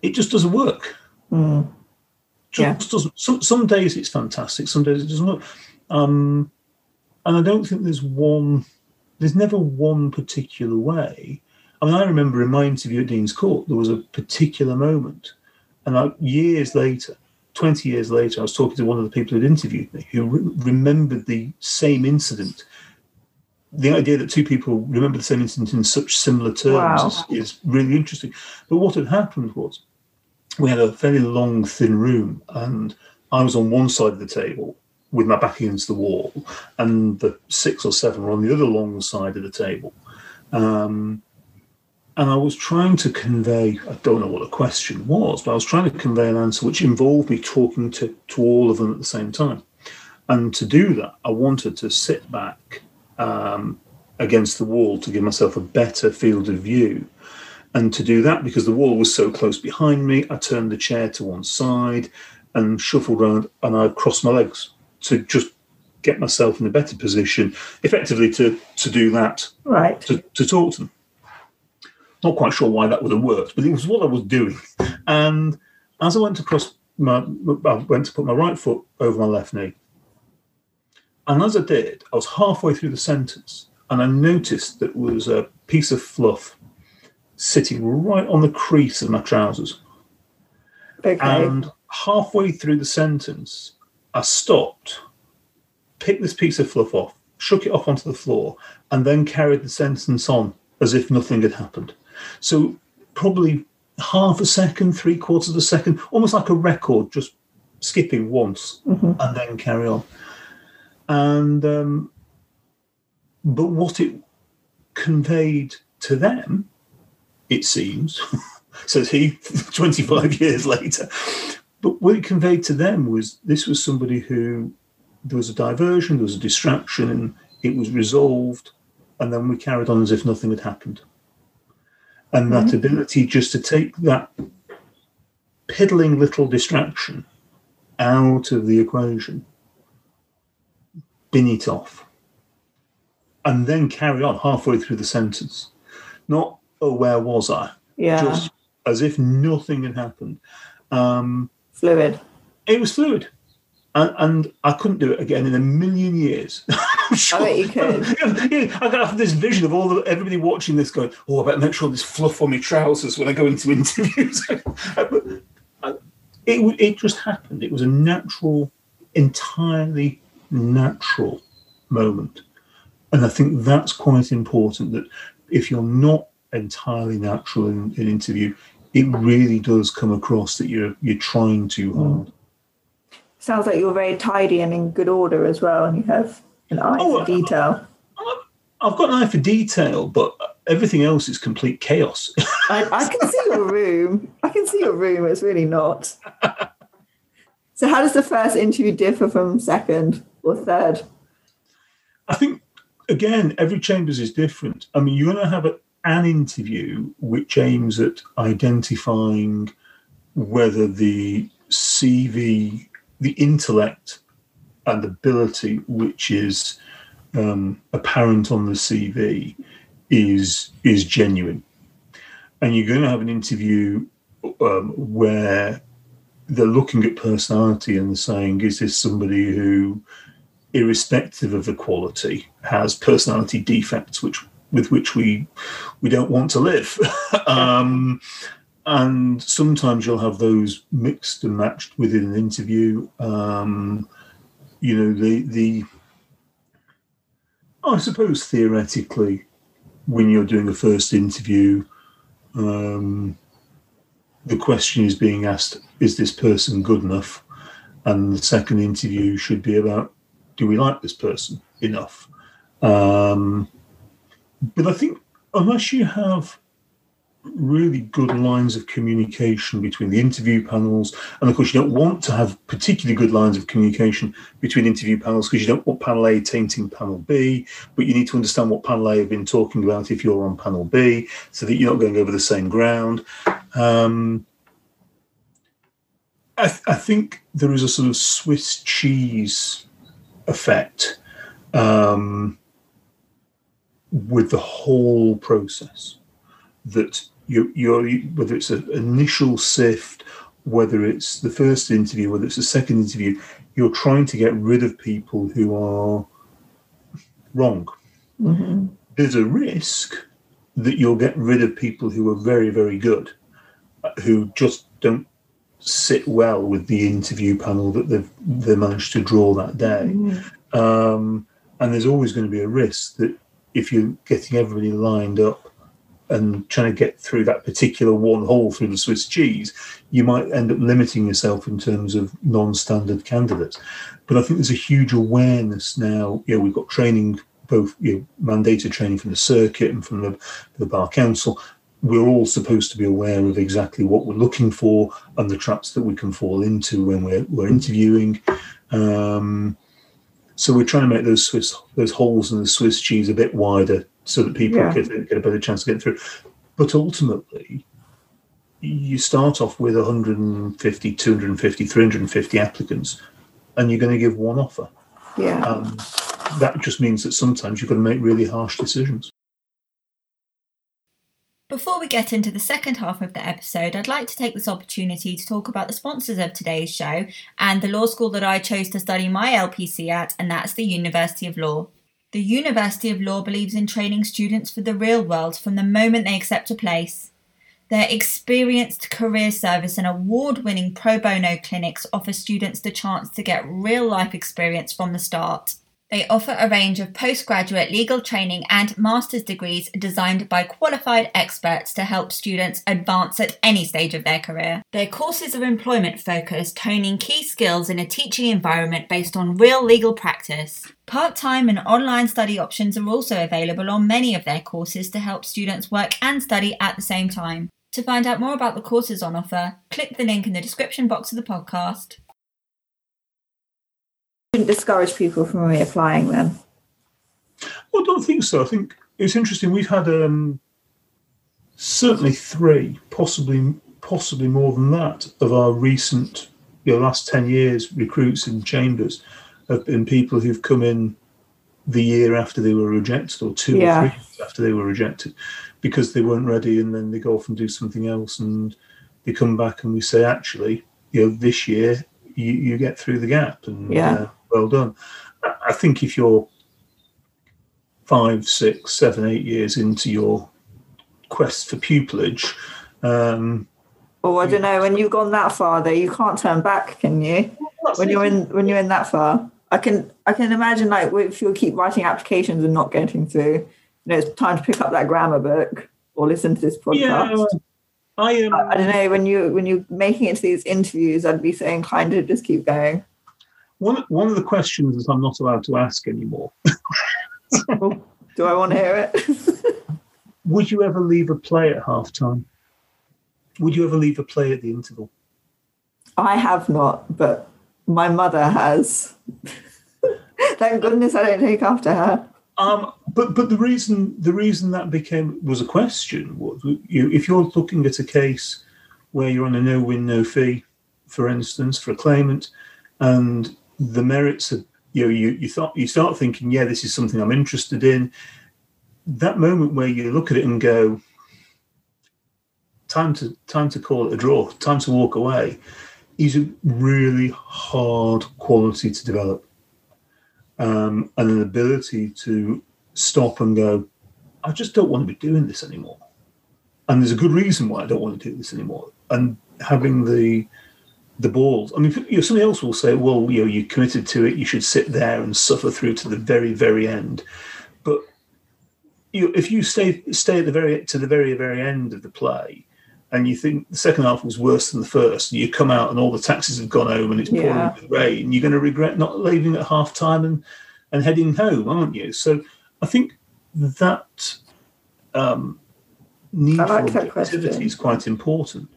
it just doesn't work. Mm. Just yeah. doesn't. Some, some days it's fantastic, some days it doesn't work. Um, And I don't think there's one, there's never one particular way. I mean, I remember in my interview at Dean's Court, there was a particular moment. And I, years later, twenty years later, I was talking to one of the people who'd interviewed me who re- remembered the same incident. The idea that two people remember the same incident in such similar terms wow. is, is really interesting. But what had happened was we had a fairly long, thin room, and I was on one side of the table with my back against the wall, and the six or seven were on the other long side of the table. Um, and I was trying to convey, I don't know what the question was, but I was trying to convey an answer which involved me talking to, to all of them at the same time. And to do that, I wanted to sit back, um, against the wall to give myself a better field of view. And to do that, because the wall was so close behind me, I turned the chair to one side and shuffled around, and I crossed my legs to just get myself in a better position, effectively to, to do that, right. to, to talk to them. Not quite sure why that would have worked, but it was what I was doing. And as I went across, my, I went to put my right foot over my left knee. And as I did, I was halfway through the sentence, and I noticed that there was a piece of fluff sitting right on the crease of my trousers. Okay. And halfway through the sentence, I stopped, picked this piece of fluff off, shook it off onto the floor, and then carried the sentence on as if nothing had happened. So probably half a second, three quarters of a second, almost like a record, just skipping once mm-hmm. and then carry on. And um, but what it conveyed to them, it seems, says he, twenty-five years later, but what it conveyed to them was this was somebody who, there was a diversion, there was a distraction, and it was resolved, and then we carried on as if nothing had happened. And mm-hmm. that ability just to take that piddling little distraction out of the equation, bin it off, and then carry on halfway through the sentence. Not, oh, where was I? Yeah. Just as if nothing had happened. Um, fluid. It was fluid. And, and I couldn't do it again in a million years. I'm sure. I bet you could. Yeah, I got this vision of all the, everybody watching this going, oh, I better make sure there's fluff on my trousers when I go into interviews. But it, it just happened. It was a natural, entirely natural moment. And I think that's quite important, that if you're not entirely natural in an interview, it really does come across that you're you're trying too hard. Sounds like you're very tidy and in good order as well, and you have an eye oh, for detail. I've got an eye for detail, but everything else is complete chaos. I, I can see your room. I can see your room. It's really not. So how does the first interview differ from second or third? I think, again, every Chambers is different. I mean, you're going to have a an interview which aims at identifying whether the C V, the intellect and ability which is um, apparent on the C V is is genuine. And you're going to have an interview um, where they're looking at personality and they're saying, is this somebody who, irrespective of the quality, has personality defects which with which we we don't want to live. um, and sometimes you'll have those mixed and matched within an interview. Um, you know, the, the I suppose theoretically, when you're doing a first interview, um, the question is being asked, is this person good enough? And the second interview should be about, do we like this person enough? Um But I think unless you have really good lines of communication between the interview panels, and of course you don't want to have particularly good lines of communication between interview panels because you don't want panel A tainting panel B, but you need to understand what panel A have been talking about if you're on panel B so that you're not going over the same ground. Um, I, th- I think there is a sort of Swiss cheese effect Um with the whole process, that you, you're, whether it's an initial sift, whether it's the first interview, whether it's the second interview, you're trying to get rid of people who are wrong. Mm-hmm. There's a risk that you'll get rid of people who are very, very good, who just don't sit well with the interview panel that they've they managed to draw that day. Mm-hmm. Um, and there's always going to be a risk that if you're getting everybody lined up and trying to get through that particular one hole through the Swiss cheese, you might end up limiting yourself in terms of non-standard candidates. But I think there's a huge awareness now. You know, we've got training, both you know, mandated training from the circuit and from the, the Bar Council. We're all supposed to be aware of exactly what we're looking for and the traps that we can fall into when we're, we're interviewing. Um, So we try and make those Swiss those holes in the Swiss cheese a bit wider so that people yeah. get, get a better chance of getting through. But ultimately, you start off with one hundred fifty, two hundred fifty, three hundred fifty applicants, and you're going to give one offer. Yeah. Um, that just means that sometimes you've got to make really harsh decisions. Before we get into the second half of the episode, I'd like to take this opportunity to talk about the sponsors of today's show and the law school that I chose to study my L P C at, and that's the University of Law. The University of Law believes in training students for the real world from the moment they accept a place. Their experienced career service and award-winning pro bono clinics offer students the chance to get real-life experience from the start. They offer a range of postgraduate legal training and master's degrees designed by qualified experts to help students advance at any stage of their career. Their courses are employment-focused, honing key skills in a teaching environment based on real legal practice. Part-time and online study options are also available on many of their courses to help students work and study at the same time. To find out more about the courses on offer, click the link in the description box of the podcast. Shouldn't discourage people from reapplying then? Well, I don't think so. I think it's interesting. We've had um, certainly three, possibly possibly more than that, of our recent, you know, last ten years recruits in chambers have been people who've come in the year after they were rejected, or two yeah. or three years after they were rejected, because they weren't ready, and then they go off and do something else, and they come back and we say, actually, you know, this year you, you get through the gap, and yeah. uh, well done. I think if you're five, six, seven, eight years into your quest for pupillage, um, oh, I don't know. When you've gone that far, though, you can't turn back, can you? When you're in, when you're in that far, I can, I can imagine, like, if you keep writing applications and not getting through, you know, it's time to pick up that grammar book or listen to this podcast. Yeah, I, um, I, I don't know. When you, when you're making it to these interviews, I'd be so inclined to just keep going. One, one of the questions that I'm not allowed to ask anymore. So, do I want to hear it? Would you ever leave a play at half time? Would you ever leave a play at the interval? I have not, but my mother has. Thank goodness I don't take after her. Um, but but the reason the reason that became was a question was, you, if you're looking at a case where you're on a no-win, no-fee, for instance, for a claimant, and the merits of, you know, you you thought you start thinking, yeah, this is something I'm interested in. That moment where you look at it and go, Time to time to call it a draw, time to walk away, is a really hard quality to develop. Um, and an ability to stop and go, I just don't want to be doing this anymore. And there's a good reason why I don't want to do this anymore. And having the the balls. I mean, you know, somebody else will say, well, you know, you committed to it, you should sit there and suffer through to the very, very end. But you, if you stay stay at the very to the very, very end of the play, and you think the second half was worse than the first, and you come out and all the taxis have gone home and it's pouring yeah. with rain, you're going to regret not leaving at half time and, and heading home, aren't you? So I think that um, need for objectivity is quite important.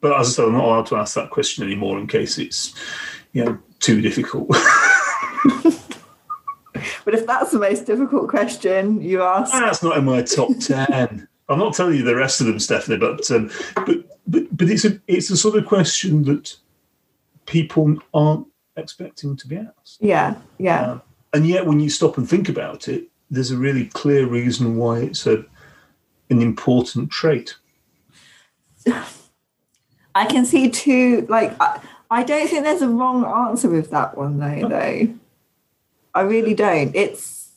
But as I said, I'm not allowed to ask that question anymore in case it's, you know, too difficult. But if that's the most difficult question you ask... That's not in my top ten. I'm not telling you the rest of them, Stephanie, but um, but but but it's a it's the sort of question that people aren't expecting to be asked. Yeah, yeah. Um, and yet, when you stop and think about it, there's a really clear reason why it's a an important trait. I can see two. Like, I, I don't think there's a wrong answer with that one, though. Though, I really don't. It's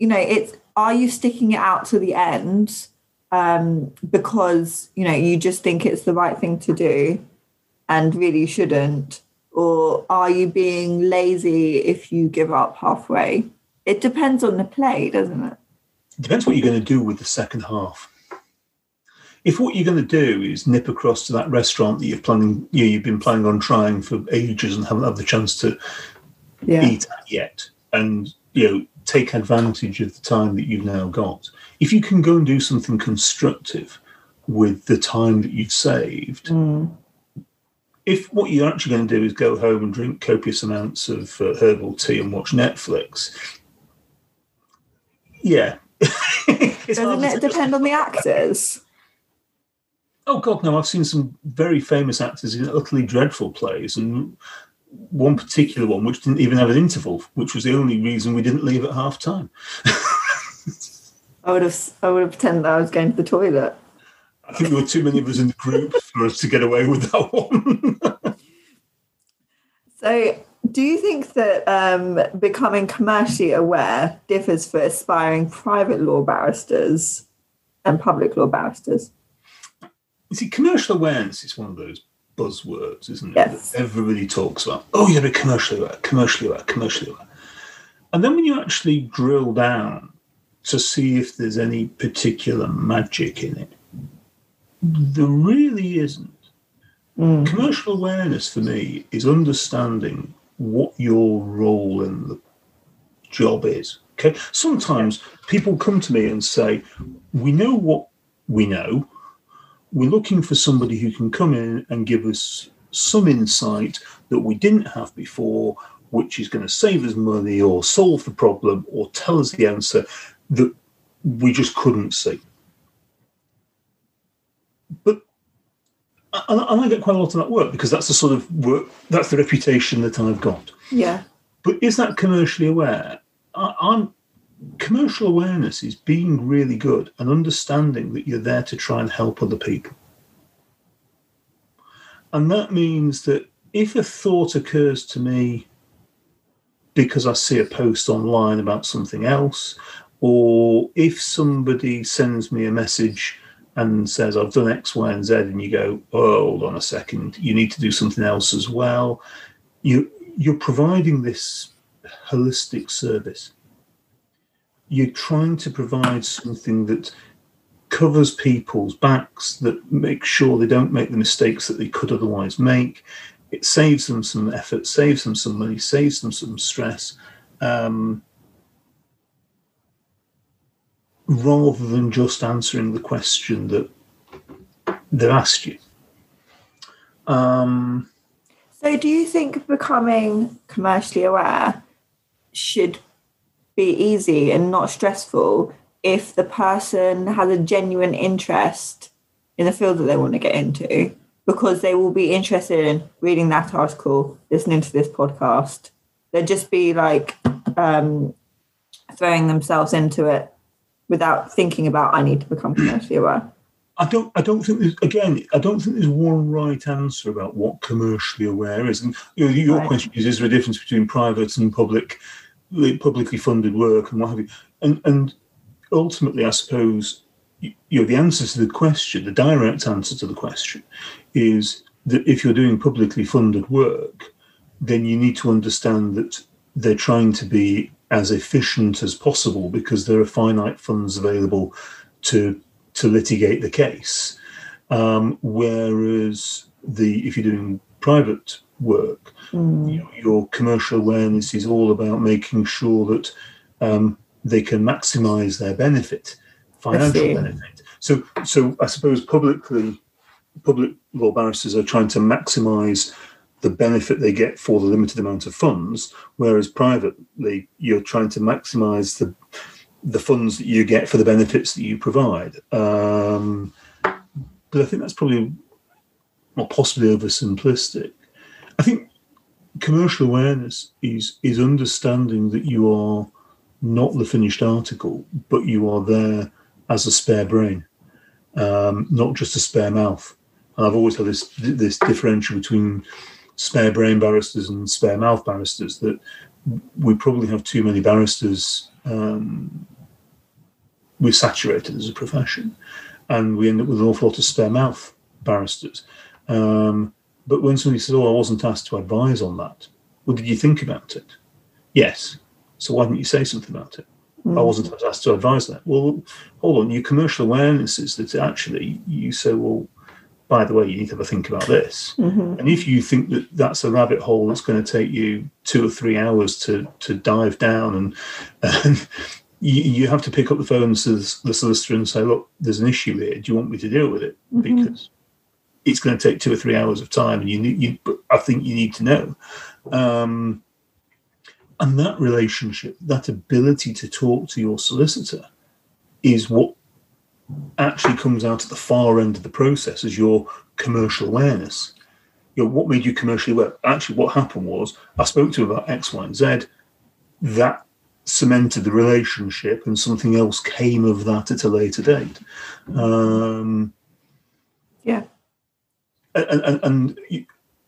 you know, it's are you sticking it out to the end? Um, because, you know, you just think it's the right thing to do and really shouldn't? Or are you being lazy if you give up halfway? It depends on the play, doesn't it? It depends what you're going to do with the second half. If what you're going to do is nip across to that restaurant that you've planning, you know, you've been planning on trying for ages and haven't had the chance to yeah. eat at yet, and, you know, take advantage of the time that you've now got. If you can go and do something constructive with the time that you've saved, mm. if what you're actually going to do is go home and drink copious amounts of uh, herbal tea and watch Netflix, yeah. Doesn't it depend on the actors? Oh, God, no. I've seen some very famous actors in utterly dreadful plays, and one particular one which didn't even have an interval, which was the only reason we didn't leave at half-time. I would have I would have pretended that I was going to the toilet. I think there were too many of us in the group for us to get away with that one. So do you think that um, becoming commercially aware differs for aspiring private law barristers and public law barristers? You see, commercial awareness is one of those buzzwords, isn't it? Yes. That everybody talks about. Oh, you're a commercially aware, commercially aware, commercially aware. And then when you actually drill down to see if there's any particular magic in it, there really isn't. Mm. Commercial awareness for me is understanding what your role in the job is. Okay. Sometimes people come to me and say, we know what we know. We're looking for somebody who can come in and give us some insight that we didn't have before, which is going to save us money or solve the problem or tell us the answer that we just couldn't see. But and I get quite a lot of that work because that's the sort of work, that's the reputation that I've got. Yeah. But is that commercially aware? I, I'm commercial awareness is being really good and understanding that you're there to try and help other people. And that means that if a thought occurs to me because I see a post online about something else, or if somebody sends me a message and says, I've done X, Y, and Z, and you go, oh, hold on a second, you need to do something else as well. You, you're providing this holistic service. You're trying to provide something that covers people's backs, that makes sure they don't make the mistakes that they could otherwise make. It saves them some effort, saves them some money, saves them some stress, um, rather than just answering the question that they've asked you. Um, so do you think becoming commercially aware should be easy and not stressful if the person has a genuine interest in the field that they want to get into, because they will be interested in reading that article, listening to this podcast? They'd just be like um, throwing themselves into it without thinking about, I need to become commercially aware. I don't. I don't think. There's, again, I don't think there's one right answer about what commercially aware is. And you know, your right. question is: is there a difference between private and public? Publicly funded work and what have you, and and ultimately, I suppose, you know, the answer to the question, the direct answer to the question, is that if you're doing publicly funded work, then you need to understand that they're trying to be as efficient as possible because there are finite funds available to to litigate the case. Um, whereas the if you're doing private work, mm. you know, your commercial awareness is all about making sure that um, they can maximise their benefit, financial benefit. So, so I suppose publicly, public law barristers are trying to maximise the benefit they get for the limited amount of funds, whereas privately, you're trying to maximise the the funds that you get for the benefits that you provide. Um, but I think that's probably not possibly over simplistic. I think commercial awareness is is understanding that you are not the finished article, but you are there as a spare brain, um, not just a spare mouth. And I've always had this this differential between spare brain barristers and spare mouth barristers, that we probably have too many barristers. Um, we're saturated as a profession, and we end up with an awful lot of spare mouth barristers. Um, But when somebody says, oh, I wasn't asked to advise on that. Well, did you think about it? Yes. So why didn't you say something about it? Mm. I wasn't asked to advise that. Well, hold on. Your commercial awareness is that actually you say, well, by the way, you need to have a think about this. Mm-hmm. And if you think that that's a rabbit hole that's going to take you two or three hours to, to dive down, and, and you, you have to pick up the phone to the solicitor and say, look, there's an issue here. Do you want me to deal with it? Mm-hmm. Because it's going to take two or three hours of time, and you need, you, I think you need to know. Um, and that relationship, that ability to talk to your solicitor, is what actually comes out at the far end of the process as your commercial awareness. You know, what made you commercially aware? Actually, what happened was I spoke to him about X, Y, and Z. That cemented the relationship, and something else came of that at a later date. Um, yeah. And, and, and you,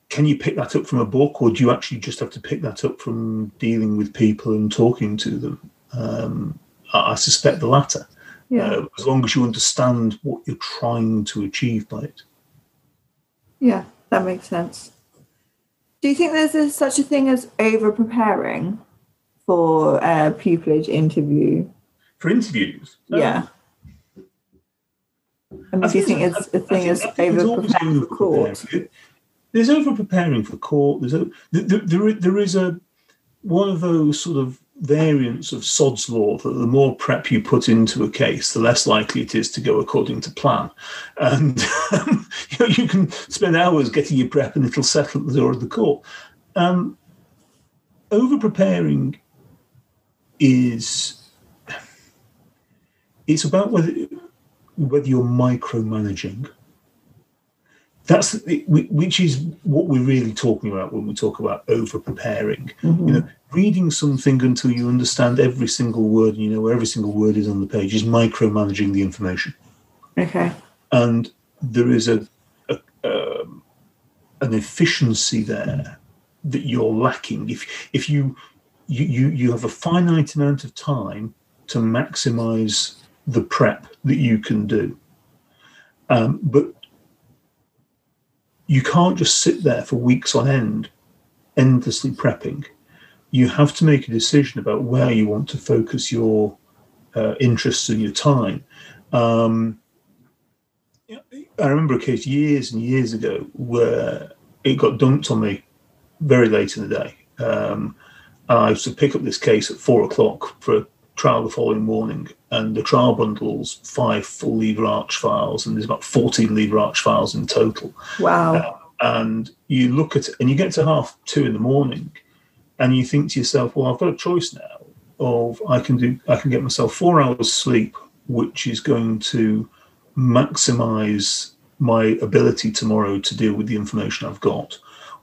can you pick that up from a book, or do you actually just have to pick that up from dealing with people and talking to them? Um, I, I suspect the latter. Yeah. Uh, as long as you understand what you're trying to achieve by it. Yeah, that makes sense. Do you think there's a, such a thing as over-preparing for a pupillage interview? For interviews? Um, yeah. I mean, I do you think it's a thing as over-preparing for court? There's over-preparing for court. There's over, there, there, there is a one of those sort of variants of sod's law that the more prep you put into a case, the less likely it is to go according to plan. And um, you know, you can spend hours getting your prep and it'll settle at the door of the court. Um, over-preparing is... It's about whether... whether you're micromanaging. That's the, which is what we're really talking about when we talk about over-preparing. Mm-hmm. You know, reading something until you understand every single word, and you know where every single word is on the page, is micromanaging the information. Okay. And there is a, a um, an efficiency there that you're lacking. If if you you you, you have a finite amount of time to maximise the prep that you can do. Um, but you can't just sit there for weeks on end, endlessly prepping. You have to make a decision about where you want to focus your uh, interests and your time. Um, I remember a case years and years ago where it got dumped on me very late in the day. Um, I used to pick up this case at four o'clock for a trial the following morning, and the trial bundles five full lever arch files, and there's about fourteen lever arch files in total. Wow. Uh, and you look at it and you get to half two in the morning and you think to yourself, well, I've got a choice now of I can do I can get myself four hours sleep, which is going to maximize my ability tomorrow to deal with the information I've got,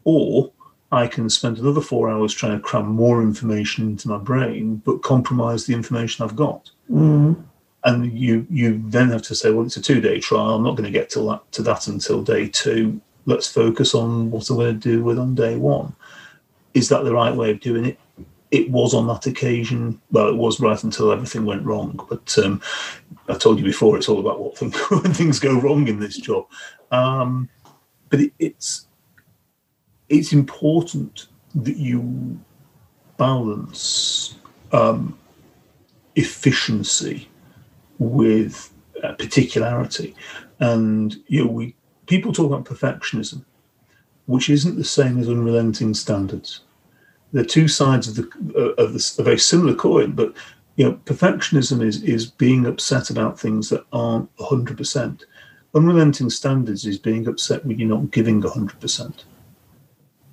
or I can spend another four hours trying to cram more information into my brain, but compromise the information I've got. Mm-hmm. And you you then have to say, well, it's a two-day trial. I'm not going to get to that, to that until day two. Let's focus on what I'm going to do with on day one. Is that the right way of doing it? It was on that occasion. Well, it was right until everything went wrong. But um, I told you before, it's all about what thing, when things go wrong in this job. Um, but it, it's... It's important that you balance um, efficiency with uh, particularity. And you know, we people talk about perfectionism, which isn't the same as unrelenting standards. They're two sides of the uh, of, the, of a very similar coin. But you know, perfectionism is is being upset about things that aren't a hundred percent. Unrelenting standards is being upset when you're not giving a hundred percent.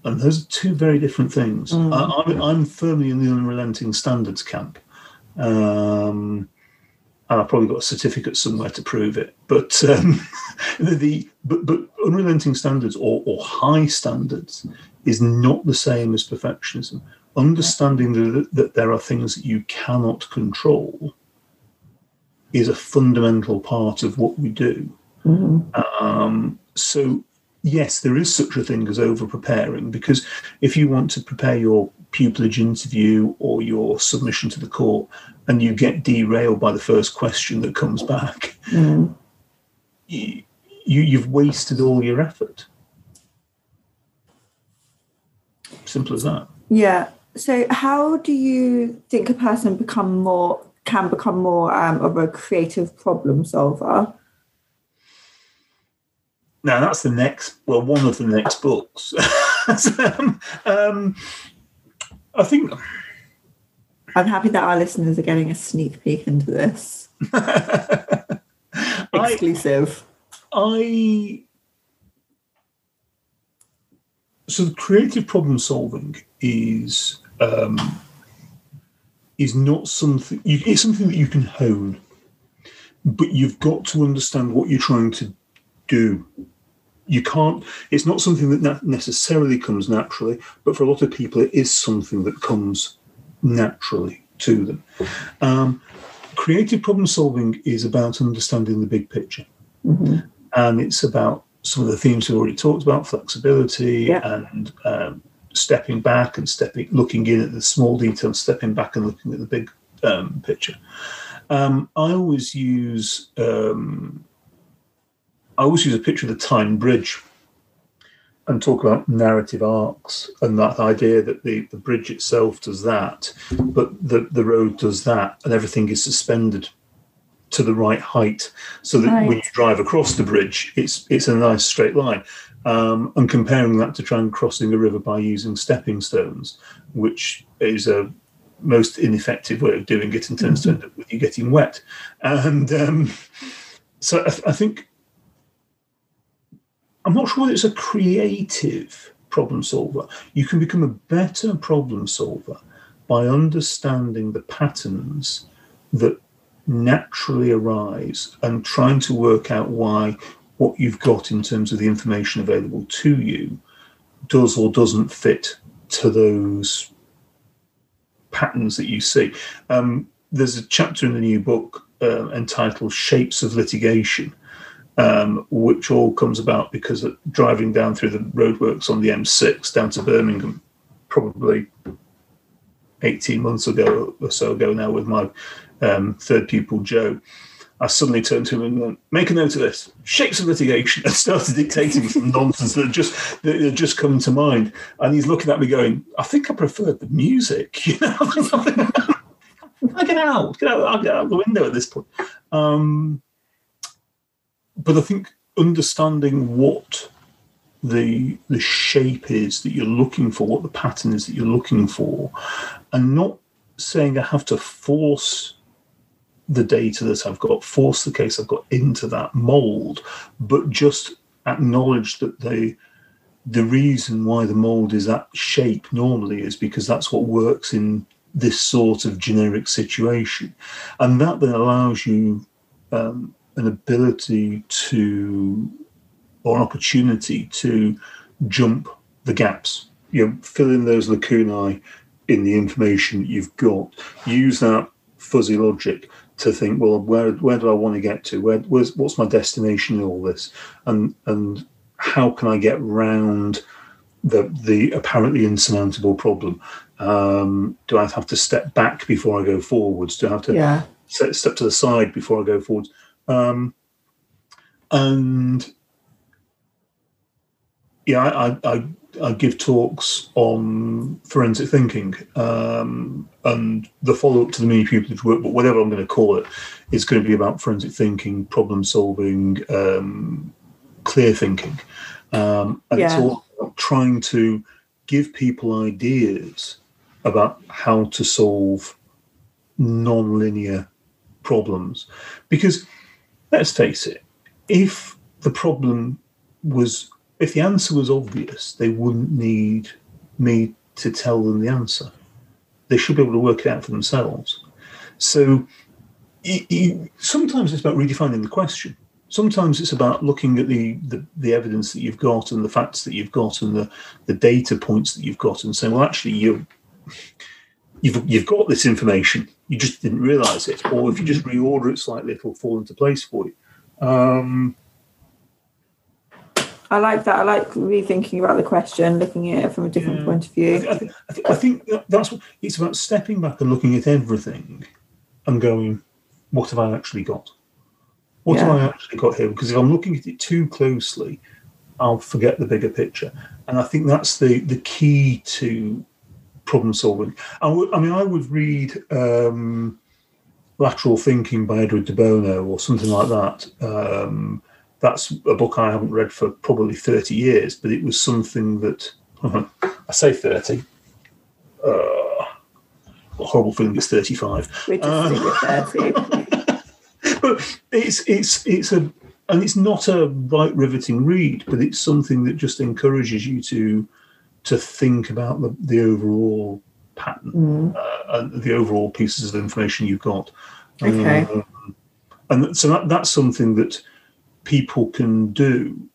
And those are two very different things. Mm. I, I'm, I'm firmly in the unrelenting standards camp. Um, and I've probably got a certificate somewhere to prove it. But um, the, the but, but unrelenting standards or, or high standards is not the same as perfectionism. Understanding that, that there are things that you cannot control is a fundamental part of what we do. Mm. Um, so... Yes, there is such a thing as over-preparing, because if you want to prepare your pupillage interview or your submission to the court and you get derailed by the first question that comes back, mm. you, you, you've wasted all your effort. Simple as that. Yeah. So how do you think a person become more can become more um, of a creative problem solver? Now, that's the next, well, one of the next books. um, um, I think... I'm happy that our listeners are getting a sneak peek into this. Exclusive. I, I so the creative problem solving is um, is not something. You, it's something that you can hone, but you've got to understand what you're trying to do. You can't. It's not something that na- necessarily comes naturally, but for a lot of people, it is something that comes naturally to them. Um, creative problem solving is about understanding the big picture, mm-hmm. and it's about some of the themes we've already talked about: flexibility yeah. and um, stepping back and stepping, looking in at the small details, stepping back and looking at the big um, picture. Um, I always use um, I always use a picture of the Tyne Bridge and talk about narrative arcs and that idea that the, the bridge itself does that, but the, the road does that, and everything is suspended to the right height so that right. when you drive across the bridge, it's it's a nice straight line. Um, and comparing that to trying crossing a river by using stepping stones, which is a most ineffective way of doing it and tends to end up with you getting wet. And um, so I, th- I think, I'm not sure whether it's a creative problem solver. You can become a better problem solver by understanding the patterns that naturally arise and trying to work out why what you've got in terms of the information available to you does or doesn't fit to those patterns that you see. Um, there's a chapter in the new book uh, entitled Shapes of Litigation, Um, which all comes about because of driving down through the roadworks on the M six down to Birmingham probably eighteen months ago or so ago now with my um, third pupil, Joe, I suddenly turned to him and went, make a note of this, shapes of litigation, and started dictating some nonsense that just that had just come to mind. And he's looking at me going, I think I preferred the music. You know, I get out, get out, I'll get out the window at this point. Um But I think understanding what the the shape is that you're looking for, what the pattern is that you're looking for, and not saying I have to force the data that I've got, force the case I've got into that mould, but just acknowledge that the, the reason why the mould is that shape normally is because that's what works in this sort of generic situation. And that then allows you... Um, an ability to, or an opportunity to jump the gaps, you know, fill in those lacunae in the information you've got. Use that fuzzy logic to think, well, where where do I want to get to? Where, where's, what's my destination in all this? And and how can I get round the the apparently insurmountable problem? Um, do I have to step back before I go forwards? Do I have to yeah. set, step to the side before I go forwards? Um, and yeah, I, I, I give talks on forensic thinking, um, and the follow-up to the Mini-Pupillage Workbook, whatever I'm going to call it, is going to be about forensic thinking, problem solving, um, clear thinking, um, and yeah. it's all about trying to give people ideas about how to solve non-linear problems, because. Let's face it, if the problem was, if the answer was obvious, they wouldn't need me to tell them the answer. They should be able to work it out for themselves. So it, it, sometimes it's about redefining the question. Sometimes it's about looking at the, the, the evidence that you've got and the facts that you've got and the, the data points that you've got and saying, well, actually, you're... You've you've got this information, you just didn't realise it, or if you just reorder it slightly, it'll fall into place for you. Um, I like that. I like rethinking about the question, looking at it from a different yeah. point of view. I, th- I, th- I think that's what it's about: stepping back and looking at everything and going, "What have I actually got? What yeah. have I actually got here?" Because if I'm looking at it too closely, I'll forget the bigger picture, and I think that's the the key to. Problem solving. I, w- I mean, I would read um, Lateral Thinking by Edward de Bono or something like that. Um, that's a book I haven't read for probably thirty years, but it was something that uh-huh, I say thirty. Uh, what horrible feeling it's thirty-five. We just um, think it's thirty. But it's it's it's a and it's not a right riveting read, but it's something that just encourages you to to think about the, the overall pattern, mm. uh, and the overall pieces of information you've got. Okay. Um, and so that, that's something that people can do.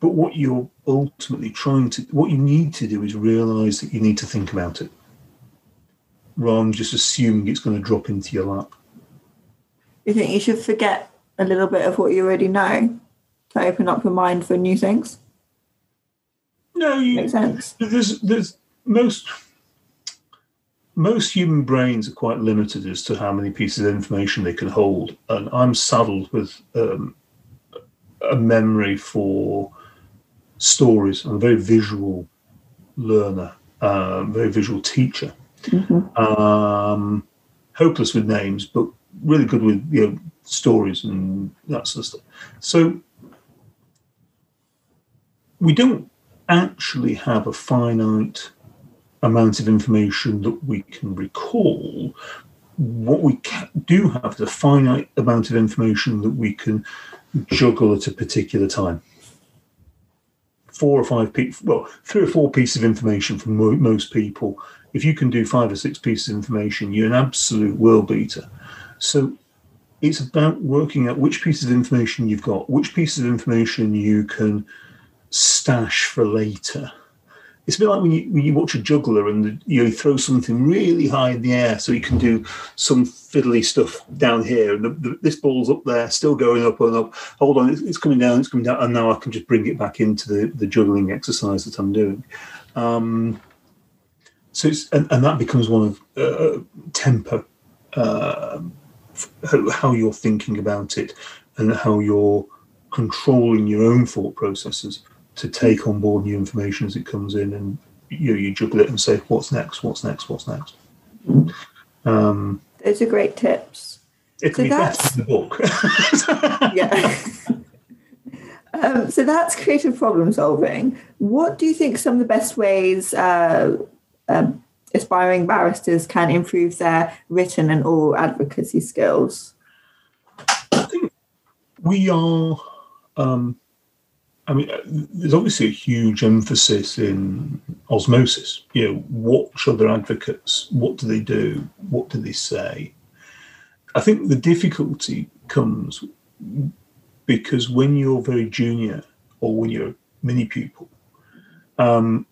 But what you're ultimately trying to, what you need to do is realise that you need to think about it, rather than just assuming it's going to drop into your lap. You think you should forget a little bit of what you already know to open up your mind for new things? No, you, makes sense. There's, there's most most human brains are quite limited as to how many pieces of information they can hold, and I'm saddled with um, a memory for stories. I'm a very visual learner, uh, very visual teacher. Mm-hmm. Um, hopeless with names, but really good with, you know, stories and that sort of stuff. So we don't actually have a finite amount of information that we can recall. What we do have is a finite amount of information that we can juggle at a particular time. Four or five pieces, well, three or four pieces of information from mo- most people. If you can do five or six pieces of information, you're an absolute world beater. So it's about working out which pieces of information you've got, which pieces of information you can stash for later. It's a bit like when you, when you watch a juggler and the, you know, throw something really high in the air so you can do some fiddly stuff down here. And the, the, this ball's up there, still going up and up. Hold on, it's, it's coming down, it's coming down. And now I can just bring it back into the, the juggling exercise that I'm doing. Um, so it's, and, and that becomes one of uh, tempo, uh, how, how you're thinking about it and how you're controlling your own thought processes to take on board new information as it comes in, and you know, you juggle it and say, what's next, what's next, what's next. Um, Those are great tips. It can so be better in the book. Yeah. um, so that's creative problem solving. What do you think some of the best ways uh, um, aspiring barristers can improve their written and oral advocacy skills? I think we are... Um, I mean, there's obviously a huge emphasis in osmosis. You know, watch other advocates. What do they do? What do they say? I think the difficulty comes because when you're very junior or when you're a mini pupil, um,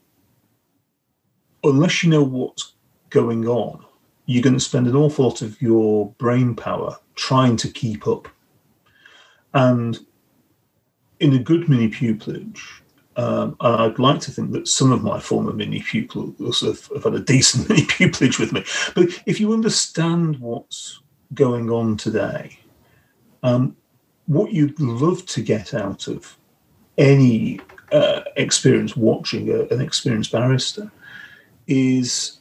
unless you know what's going on, you're going to spend an awful lot of your brain power trying to keep up. And in a good mini-pupillage, um, and I'd like to think that some of my former mini-pupils have, have had a decent mini-pupillage with me, but if you understand what's going on today, um, what you'd love to get out of any uh, experience watching a, an experienced barrister is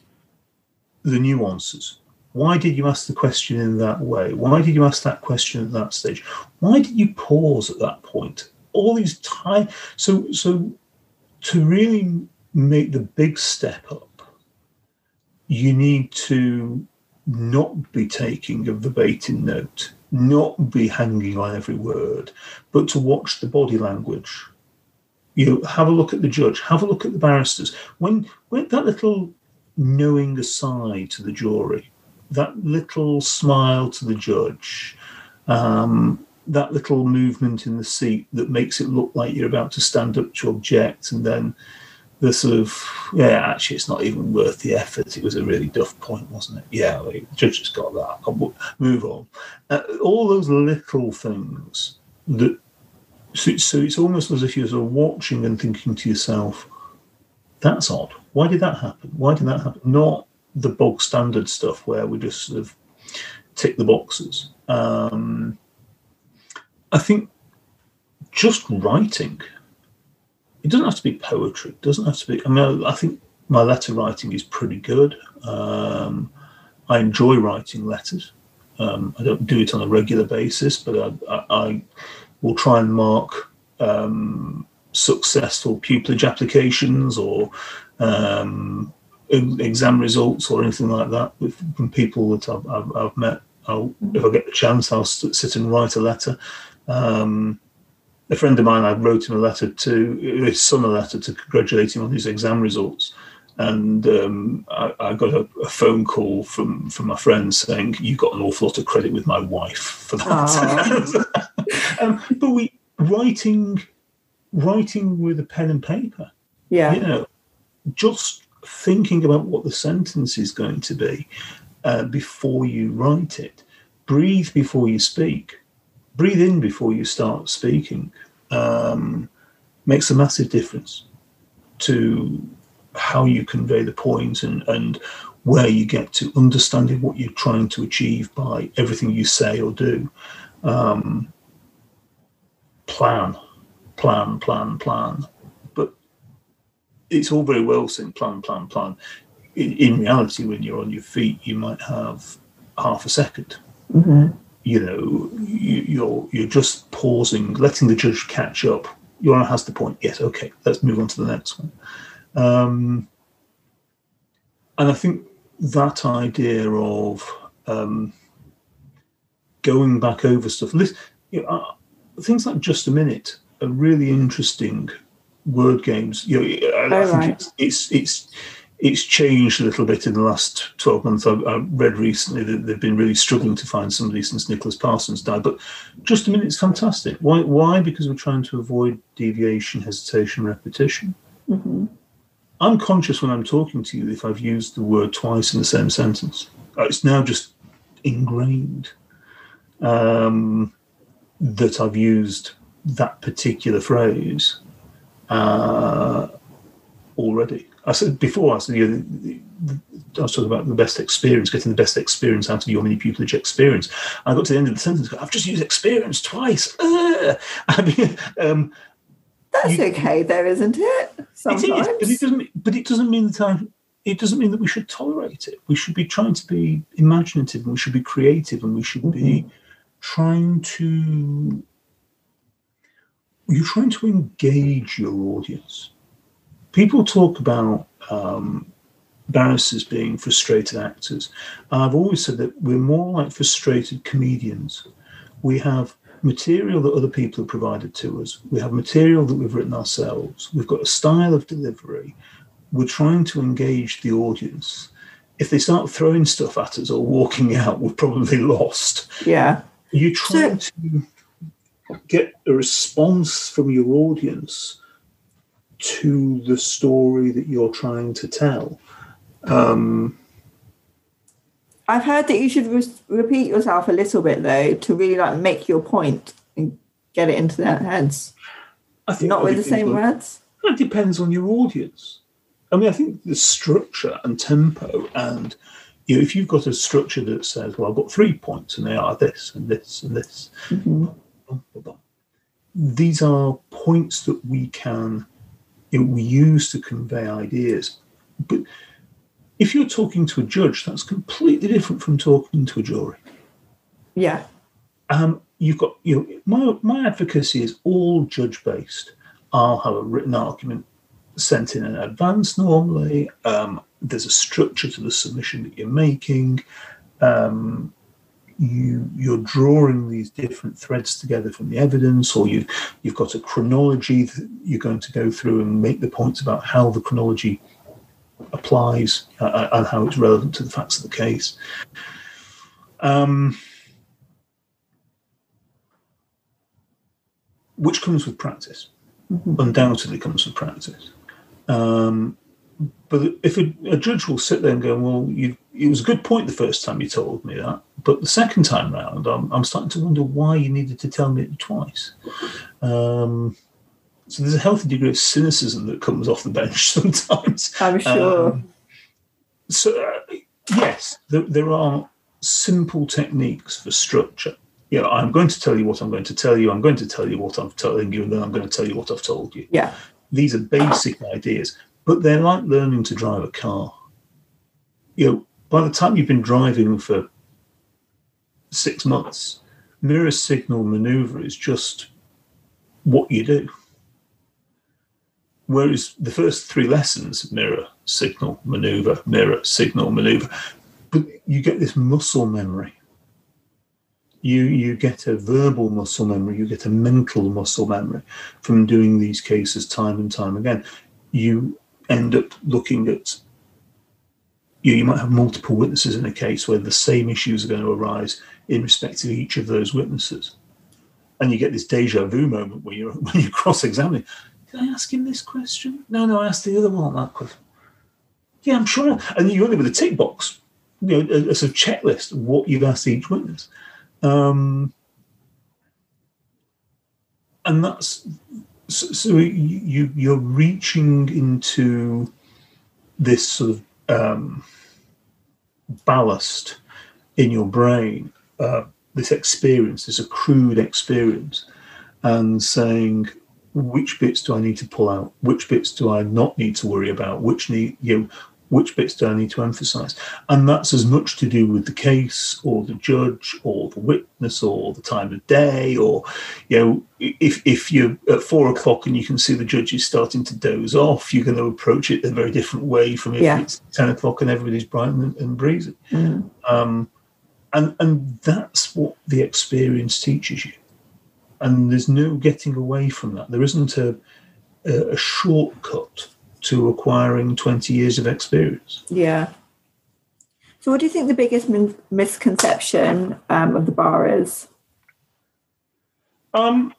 the nuances. Why did you ask the question in that way? Why did you ask that question at that stage? Why did you pause at that point? All these time, so so to really make the big step up, you need to not be taking a verbatim note, not be hanging on every word, but to watch the body language. You know, have a look at the judge, have a look at the barristers. When when that little knowing aside to the jury, that little smile to the judge, um, that little movement in the seat that makes it look like you're about to stand up to object, and then the sort of, yeah, actually it's not even worth the effort. It was a really duff point, wasn't it? Yeah, the judge has got that. I'll move on. Uh, all those little things. That so, so it's almost as if you're sort of watching and thinking to yourself, that's odd. Why did that happen? Why did that happen? Not the bog standard stuff where we just sort of tick the boxes. Um, I think just writing, it doesn't have to be poetry. It doesn't have to be, I mean, I, I think my letter writing is pretty good. Um, I enjoy writing letters. Um, I don't do it on a regular basis, but I, I, I will try and mark um, successful pupillage applications or um, exam results or anything like that with, from people that I've, I've, I've met. I'll, if I get the chance, I'll sit and write a letter. Um, a friend of mine, I wrote him a letter to, his son a letter to congratulate him on his exam results. And um, I, I got a, a phone call from, from my friend saying, you got an awful lot of credit with my wife for that. um, but we writing, writing with a pen and paper. Yeah. You know, just thinking about what the sentence is going to be uh, before you write it. Breathe before you speak. Breathe in before you start speaking. Um, makes a massive difference to how you convey the point and, and where you get to, understanding what you're trying to achieve by everything you say or do. Um, plan, plan, plan, plan. But it's all very well saying plan, plan, plan. In, in reality, when you're on your feet, you might have half a second. Mm-hmm. You know, you, you're you're just pausing, letting the judge catch up. Your Honour has the point. Yes, okay, let's move on to the next one. Um, and I think that idea of um, going back over stuff, you know, uh, things like Just a Minute are really interesting word games. You know, I, I think right. it's, it's it's it's changed a little bit in the last twelve months. I, I read recently that they've been really struggling to find somebody since Nicholas Parsons died. But Just a Minute is fantastic. Why? Why? Because we're trying to avoid deviation, hesitation, repetition. Mm-hmm. I'm conscious when I'm talking to you if I've used the word twice in the same sentence. It's now just ingrained um, that I've used that particular phrase uh, already. I said before, I said, you know, the, the, I was talking about the best experience, getting the best experience out of your mini-pupillage experience. I got to the end of the sentence, I've just used experience twice. I mean, um, that's okay, there isn't it? Sometimes. It is, but it doesn't. But it doesn't mean that I, it doesn't mean that we should tolerate it. We should be trying to be imaginative, and we should be creative, and we should mm-hmm. be trying to. You're trying to engage your audience. People talk about um, barristers being frustrated actors. I've always said that we're more like frustrated comedians. We have material that other people have provided to us. We have material that we've written ourselves. We've got a style of delivery. We're trying to engage the audience. If they start throwing stuff at us or walking out, we're probably lost. Yeah. You're trying so, to get a response from your audience to the story that you're trying to tell. Um, I've heard that you should re- repeat yourself a little bit, though, to really like make your point and get it into their heads. I think not with the same on, words. It depends on your audience. I mean, I think the structure and tempo, and you know, if you've got a structure that says, "Well, I've got three points, and they are this and this and this," mm-hmm. these are points that we can you know, we use to convey ideas, but. If you're talking to a judge, that's completely different from talking to a jury. Yeah. Um, you've got, you know, my, my advocacy is all judge-based. I'll have a written argument sent in in advance normally. Um, there's a structure to the submission that you're making. Um, you, you're drawing these different threads together from the evidence, or you, you've got a chronology that you're going to go through and make the points about how the chronology applies uh, and how it's relevant to the facts of the case. Um, which comes with practice. Mm-hmm. Undoubtedly comes with practice. Um, but if a, a judge will sit there and go, well, you, it was a good point the first time you told me that, but the second time round, I'm, I'm starting to wonder why you needed to tell me it twice. Um So there's a healthy degree of cynicism that comes off the bench sometimes. I'm sure. Um, so, uh, yes, there, there are simple techniques for structure. You know, I'm going to tell you what I'm going to tell you. I'm going to tell you what I'm telling you, and then I'm going to tell you what I've told you. Yeah. These are basic ideas, but they're like learning to drive a car. You know, by the time you've been driving for six months, mirror signal manoeuvre is just what you do. Whereas the first three lessons, mirror, signal, manoeuvre, mirror, signal, manoeuvre, but you get this muscle memory. you you get a verbal muscle memory, you get a mental muscle memory from doing these cases time and time again. You end up looking at, you, you might have multiple witnesses in a case where the same issues are going to arise in respect to each of those witnesses. And you get this deja vu moment where you're, when you're cross-examining. Did I ask him this question? No, no, I asked the other one that question. Yeah, I'm sure. And you're only with a tick box, you know, a, a sort of checklist of what you've asked each witness. Um, and that's, so, so you, you're reaching into this sort of um, ballast in your brain, uh, this experience, this accrued experience, and saying, which bits do I need to pull out? Which bits do I not need to worry about? Which need, you know, which bits do I need to emphasise? And that's as much to do with the case or the judge or the witness or the time of day, or, you know, if if you're at four o'clock and you can see the judge is starting to doze off, you're going to approach it in a very different way from if yeah. it's ten o'clock and everybody's bright and, and breezy. Mm. Um, and and that's what the experience teaches you. And there's no getting away from that. There isn't a, a, a shortcut to acquiring twenty years of experience. Yeah. So what do you think the biggest min- misconception um, of the bar is? Um,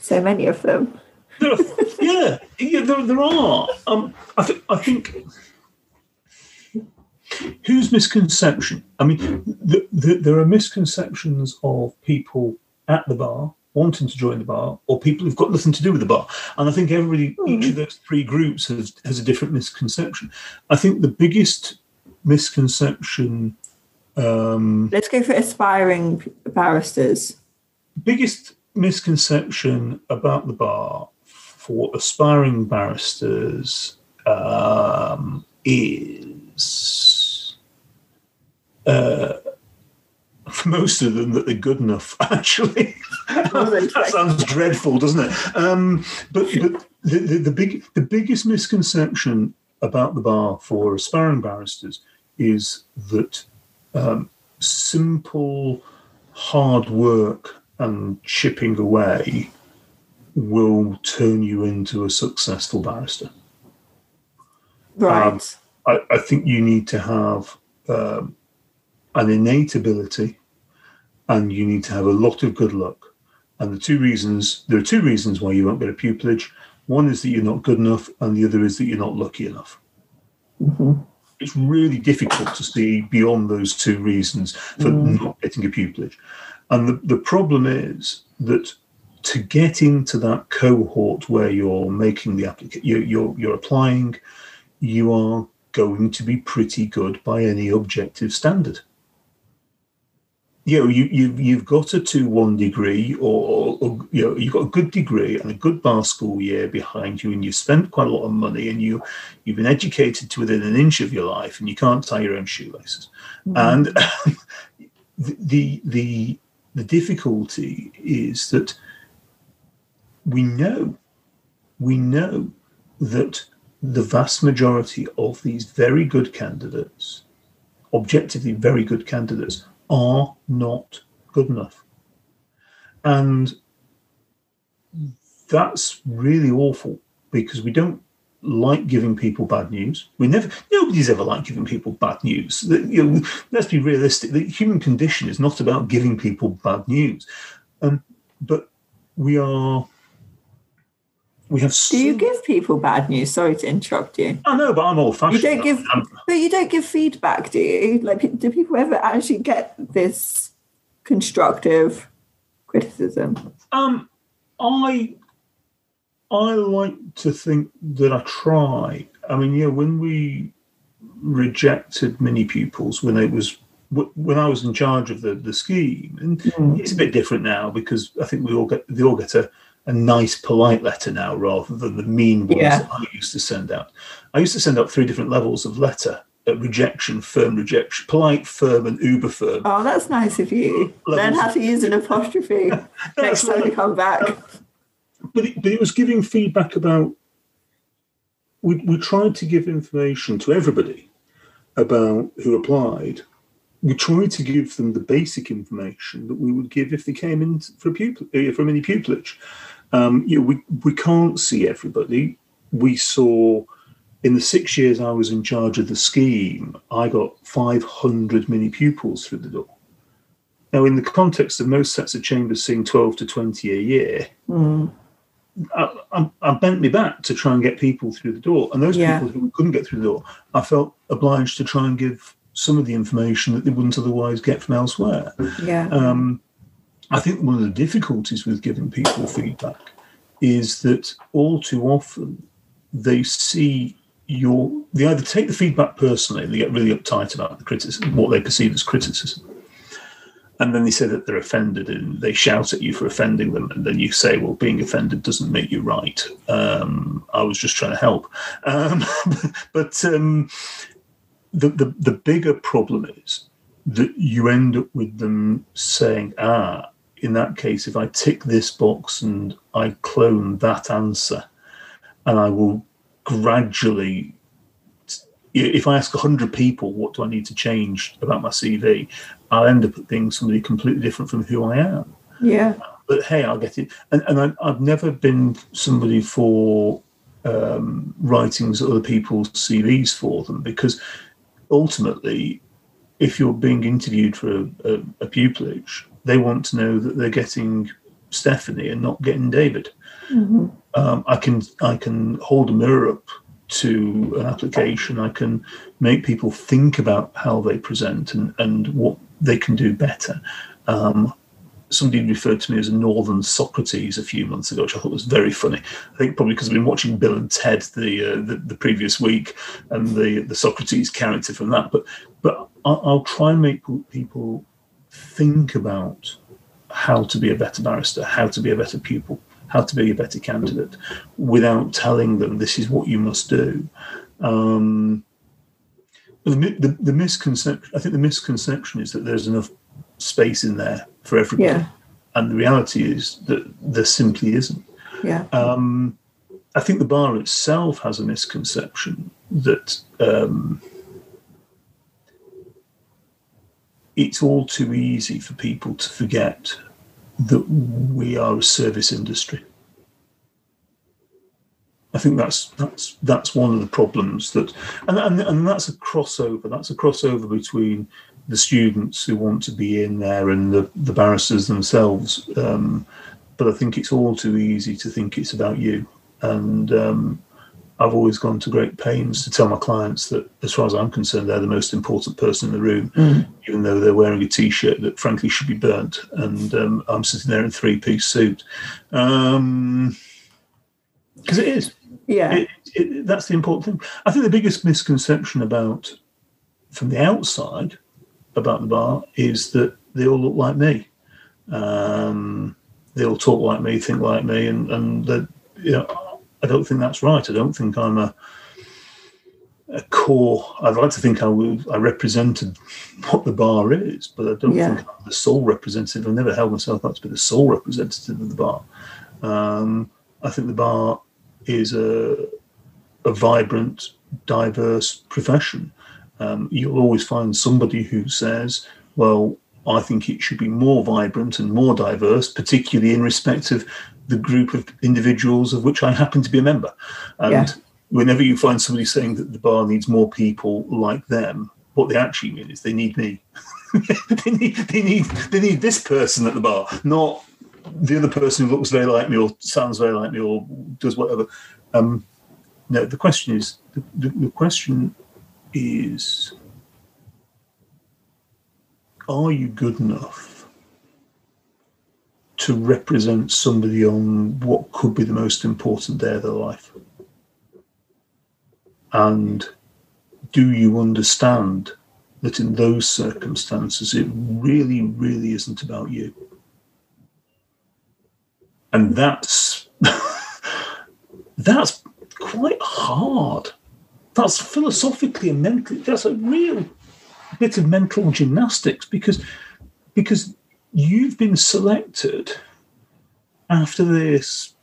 so many of them. There are, yeah, yeah there, there are. Um, I, th- I think... Whose misconception? I mean, th- th- there are misconceptions of people at the bar wanting to join the bar, or people who've got nothing to do with the bar. And I think everybody, mm. each of those three groups has, has a different misconception. I think the biggest misconception... Um, Let's go for aspiring barristers. Biggest misconception about the bar for aspiring barristers um, is... Uh, for most of them, that they're good enough, actually. That sounds dreadful, doesn't it? Um, but but the, the, the, big, the biggest misconception about the bar for aspiring barristers is that um, simple, hard work and chipping away will turn you into a successful barrister. Right. Um, I, I think you need to have... Um, an innate ability, and you need to have a lot of good luck. And the two reasons, there are two reasons why you won't get a pupillage. One is that you're not good enough, and the other is that you're not lucky enough. Mm-hmm. It's really difficult to see beyond those two reasons for mm. not getting a pupillage. And the, the problem is that to get into that cohort where you're making the application, you're, you're, you're applying, you are going to be pretty good by any objective standard. You know, you, you, you've got a two one degree, or, or you know, you've got a good degree and a good bar school year behind you, and you've spent quite a lot of money, and you, you've been educated to within an inch of your life, and you can't tie your own shoelaces. Mm-hmm. And the, the, the difficulty is that we know, we know that the vast majority of these very good candidates, objectively very good candidates, are not good enough. And that's really awful, because we don't like giving people bad news. We never, nobody's ever liked giving people bad news. You know, let's be realistic. The human condition is not about giving people bad news. Um, but we are... We have so Do you give people bad news? Sorry to interrupt you. I know, but I'm old-fashioned. You don't give, I'm, but you don't give feedback, do you? Like, do people ever actually get this constructive criticism? Um, I, I like to think that I try. I mean, yeah, when we rejected mini pupils, when it was when I was in charge of the the scheme, and mm. it's a bit different now, because I think we all get they all get a. a nice, polite letter now, rather than the mean ones yeah. that I used to send out. I used to send out three different levels of letter: at rejection, firm rejection, polite, firm, and uber firm. Oh, that's nice of you. Learn how to use an apostrophe next time you come back. But it, but it was giving feedback about we, we tried to give information to everybody about who applied. We tried to give them the basic information that we would give if they came in for a pupil- for a mini-pupillage. Um, you know, we, we can't see everybody. We saw, in the six years I was in charge of the scheme, I got five hundred mini-pupils through the door. Now, in the context of most sets of chambers seeing twelve to twenty a year, mm. I, I, I bent me back to try and get people through the door. And those yeah. people who couldn't get through the door, I felt obliged to try and give some of the information that they wouldn't otherwise get from elsewhere. Yeah. Um, I think one of the difficulties with giving people feedback is that all too often they see your... They either take the feedback personally and they get really uptight about the criticism, what they perceive as criticism. And then they say that they're offended and they shout at you for offending them. And then you say, well, being offended doesn't make you right. Um, I was just trying to help. Um, but um, the, the, the bigger problem is that you end up with them saying, ah, in that case, if I tick this box and I clone that answer, and I will gradually... If I ask one hundred people, what do I need to change about my C V, I'll end up at being somebody completely different from who I am. Yeah. But, hey, I'll get it. And, and I, I've never been somebody for um, writings that other people's C Vs for them, because ultimately, if you're being interviewed for a, a, a pupillage, they want to know that they're getting Stephanie and not getting David. Mm-hmm. Um, I can I can hold a mirror up to an application. I can make people think about how they present and, and what they can do better. Um, somebody referred to me as a northern Socrates a few months ago, which I thought was very funny. I think probably because I've been watching Bill and Ted the uh, the, the previous week and the, the Socrates character from that. But but I'll, I'll try and make people think about how to be a better barrister, how to be a better pupil, how to be a better candidate, without telling them this is what you must do. Um, the, the, the misconception, I think, the misconception is that there's enough space in there for everybody, yeah. and the reality is that there simply isn't. Yeah. Um, I think the bar itself has a misconception that um, it's all too easy for people to forget that we are a service industry. I think that's that's that's one of the problems that, and and, and that's a crossover. That's a crossover between the students who want to be in there and the, the barristers themselves. Um, but I think it's all too easy to think it's about you. And um, I've always gone to great pains to tell my clients that, as far as I'm concerned, they're the most important person in the room, mm. even though they're wearing a T-shirt that frankly should be burnt. And um, I'm sitting there in a three-piece suit. Um, because it is. Yeah. It, it, that's the important thing. I think the biggest misconception about, from the outside, about the bar is that they all look like me. Um, they all talk like me, think like me, and, and that, you know, I don't think that's right. I don't think I'm a, a core... I'd like to think I, would, I represented what the bar is, but I don't yeah. think I'm the sole representative. I've never held myself up to be the sole representative of the bar. Um, I think the bar is a, a vibrant, diverse profession. Um, you'll always find somebody who says, well, I think it should be more vibrant and more diverse, particularly in respect of the group of individuals of which I happen to be a member. And yeah. whenever you find somebody saying that the bar needs more people like them, what they actually mean is they need me. they, need, they, need, they need this person at the bar, not the other person who looks very like me or sounds very like me or does whatever. Um, no, the question is... The, the, the question is, are you good enough to represent somebody on what could be the most important day of their life? And do you understand that in those circumstances, it really, really isn't about you? And that's that's quite hard. That's philosophically and mentally, that's a real bit of mental gymnastics, because because you've been selected after this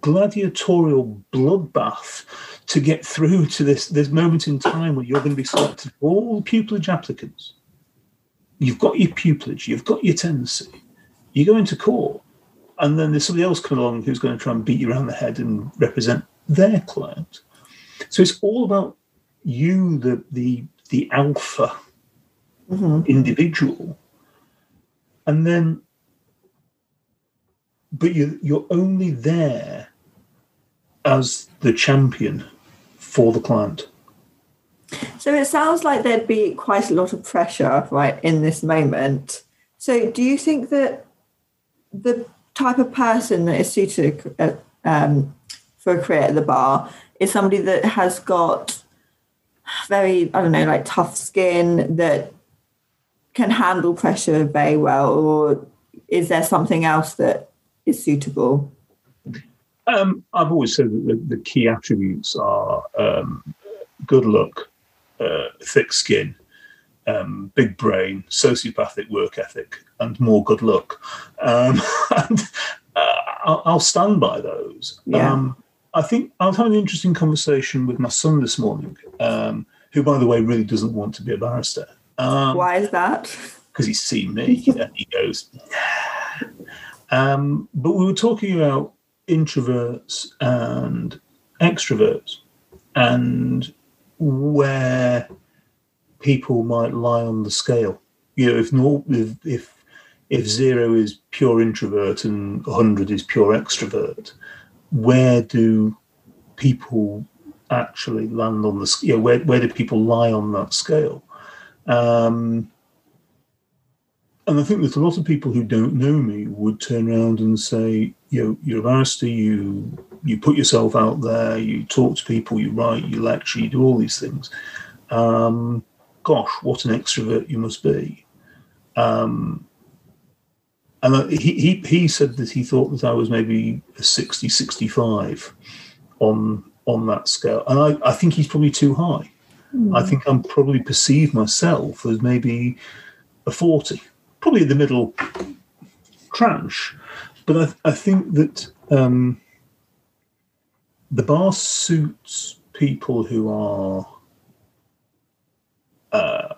gladiatorial bloodbath to get through to this, this moment in time where you're going to be selected for all the pupillage applicants. You've got your pupillage, you've got your tenancy, you go into court, and then there's somebody else coming along who's going to try and beat you around the head and represent their client. So it's all about you, the the the alpha mm-hmm. individual, and then, but you you're only there as the champion for the client. So it sounds like there'd be quite a lot of pressure, right, in this moment. So do you think that the type of person that is suited um, for a career at the bar is somebody that has got very, I don't know, like tough skin, that can handle pressure very well, or is there something else that is suitable? Um, I've always said that the, the key attributes are um, good luck, uh, thick skin, um, big brain, sociopathic work ethic, and more good luck. Um, and, uh, I'll, I'll stand by those. Yeah. Um, I think I was having an interesting conversation with my son this morning, um, who, by the way, really doesn't want to be a barrister. Um, Why is that? Because he's seen me and he goes, nah. Um, but we were talking about introverts and extroverts and where people might lie on the scale. You know, if not, if, if, if zero is pure introvert and one hundred is pure extrovert, where do people actually land on the scale? You know, where, where do people lie on that scale? Um, and I think there's a lot of people who don't know me would turn around and say, you know, you're a barrister, you, you put yourself out there, you talk to people, you write, you lecture, you do all these things. Um, gosh, what an extrovert you must be. Um And he, he he said that he thought that I was maybe a sixty, sixty-five on on that scale. And I, I think he's probably too high. Mm. I think I'm probably perceived myself as maybe a forty, probably the middle tranche. But I, I think that um, the bar suits people who are uh,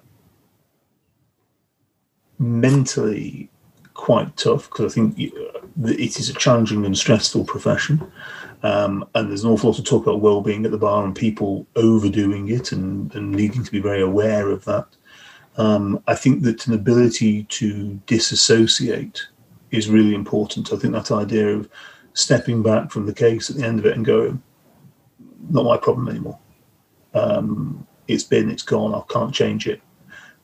mentally quite tough, because I think it is a challenging and stressful profession, um, and there's an awful lot of talk about well-being at the bar and people overdoing it and, and needing to be very aware of that. Um, I think that an ability to disassociate is really important. I think that idea of stepping back from the case at the end of it and going, not my problem anymore. Um, it's been, it's gone, I can't change it.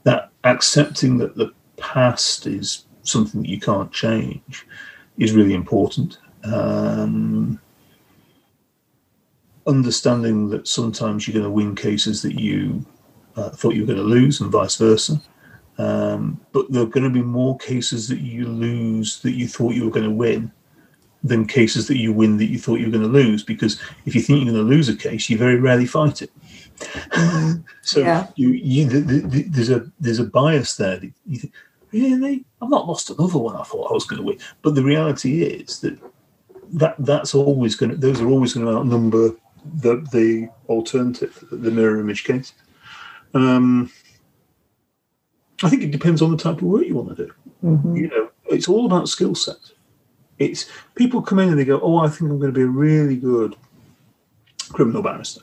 That accepting that the past is something that you can't change is really important. Um, understanding that sometimes you're going to win cases that you uh, thought you were going to lose, and vice versa. Um, but there are going to be more cases that you lose that you thought you were going to win than cases that you win that you thought you were going to lose, because if you think you're going to lose a case, you very rarely fight it. So yeah. you, you, the, the, the, there's a there's a bias there. That you think, really? I've not lost another one I thought I was going to win. But the reality is that, that that's always going to, those are always going to outnumber the the alternative, the mirror image case. Um, I think it depends on the type of work you want to do. Mm-hmm. You know, it's all about skill set. It's people come in and they go, "Oh, I think I'm going to be a really good criminal barrister."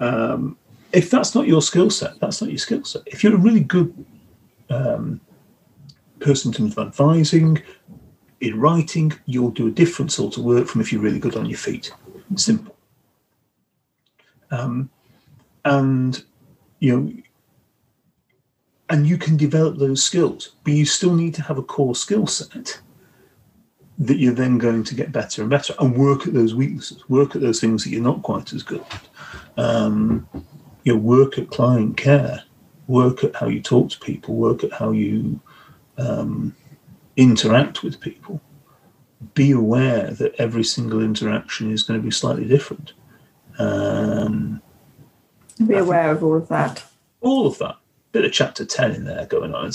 Um, if that's not your skill set, that's not your skill set. If you're a really good um, person in terms of advising, in writing, you'll do a different sort of work from if you're really good on your feet. Simple. Um, and, you know, and you can develop those skills, but you still need to have a core skill set that you're then going to get better and better, and work at those weaknesses, work at those things that you're not quite as good at. Um, you know, work at client care, work at how you talk to people, work at how you Um, interact with people. Be aware that every single interaction is going to be slightly different. Um, be I aware of all of that. All of that. Bit of chapter ten in there going on.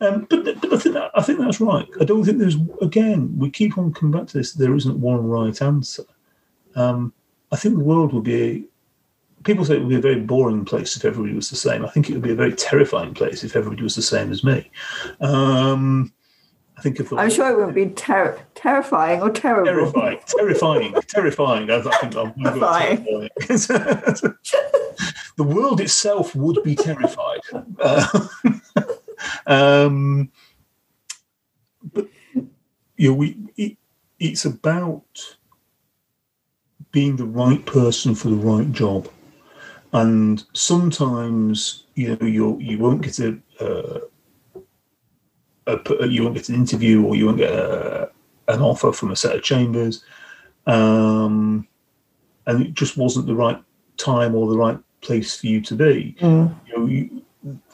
Um, but but I, think that, I think that's right. I don't think there's, again, we keep on coming back to this, there isn't one right answer. Um, I think the world would be, people say it would be a very boring place if everybody was the same. I think it would be a very terrifying place if everybody was the same as me. Um, I think if the, I'm sure it wouldn't be ter- terrifying or terrible. Terrifying, terrifying, terrifying. I, I think I'm terrifying. The world itself would be terrified. Uh, um, but you know, we it, it's about being the right person for the right job, and sometimes you know you you won't get a. Uh, You won't get an interview, or you won't get a, an offer from a set of chambers, um, and it just wasn't the right time or the right place for you to be. Mm. You know, you,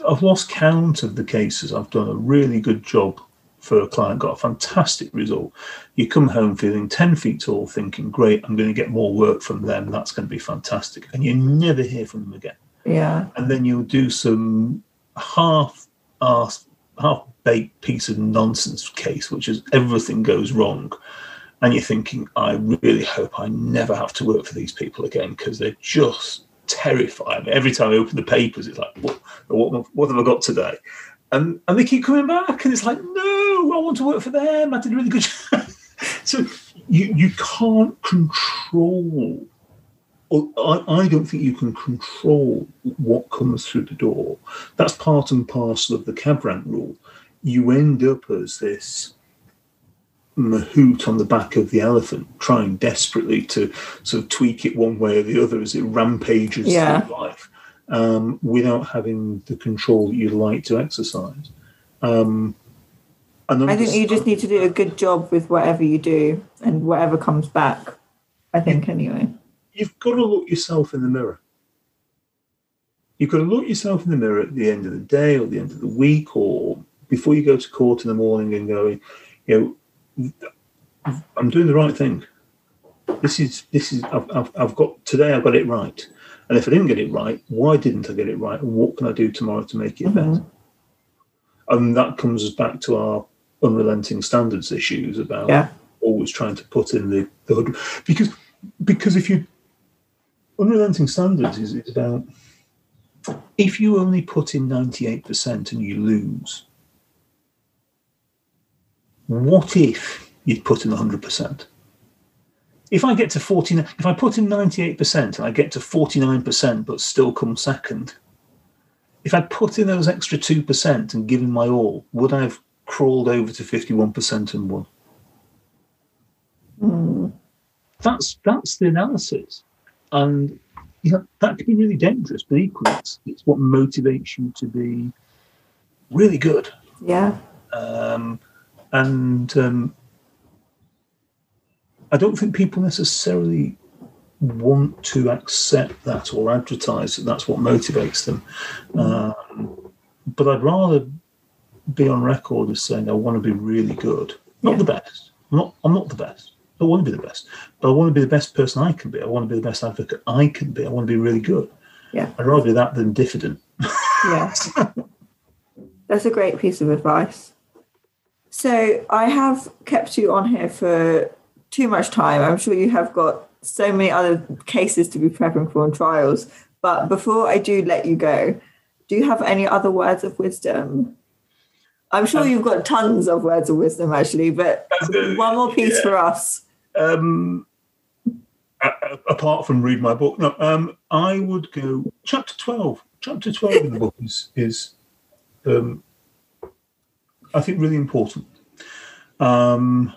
I've lost count of the cases. I've done a really good job for a client, got a fantastic result. You come home feeling ten feet tall, thinking, "Great, I'm going to get more work from them. That's going to be fantastic," and you never hear from them again. Yeah, and then you'll do some half-assed, half. Baked piece of nonsense case, which is everything goes wrong, and you're thinking, I really hope I never have to work for these people again, because they're just terrifying. Every time I open the papers, it's like, what, what, what have I got today? And and they keep coming back, and it's like, no, I want to work for them. I did a really good job. So you you can't control. I, I don't think you can control what comes through the door. That's part and parcel of the cab rank rule. You end up as this mahout on the back of the elephant, trying desperately to sort of tweak it one way or the other as it rampages yeah. through life, um, without having the control that you'd like to exercise. Um, and I think you just need to do a good job with whatever you do and whatever comes back, I think, anyway. You've got to look yourself in the mirror. You've got to look yourself in the mirror at the end of the day or the end of the week or before you go to court in the morning and go, you know, I'm doing the right thing. This is, this is, I've, I've, I've got, today I got it right. And if I didn't get it right, why didn't I get it right? And what can I do tomorrow to make it mm-hmm. better? And that comes back to our unrelenting standards issues about yeah. always trying to put in the, the hood. Because, because if you, unrelenting standards is, is about, if you only put in ninety-eight percent and you lose, what if you put in one hundred percent? If I get to forty-nine, if I put in ninety-eight percent and I get to forty-nine percent but still come second, if I put in those extra two percent and given my all, would I have crawled over to fifty-one percent and won? Mm. That's, that's the analysis. And you know, that can be really dangerous, but equally, it's, it's what motivates you to be really good. Yeah. Um, and um, I don't think people necessarily want to accept that or advertise that that's what motivates them. Um, but I'd rather be on record as saying I want to be really good. Not yeah. the best. I'm not, I'm not the best. I want to be the best, but I want to be the best person I can be. I want to be the best advocate I can be. I want to be really good. Yeah, I'd rather be that than diffident. Yeah, that's a great piece of advice. So I have kept you on here for too much time. I'm sure you have got so many other cases to be prepping for and trials. But before I do let you go, do you have any other words of wisdom? I'm sure um, you've got tons of words of wisdom, actually, but one more piece yeah. for us. Um, apart from read my book, no, um, I would go chapter twelve. Chapter twelve in the book is, is um, I think, really important. Um,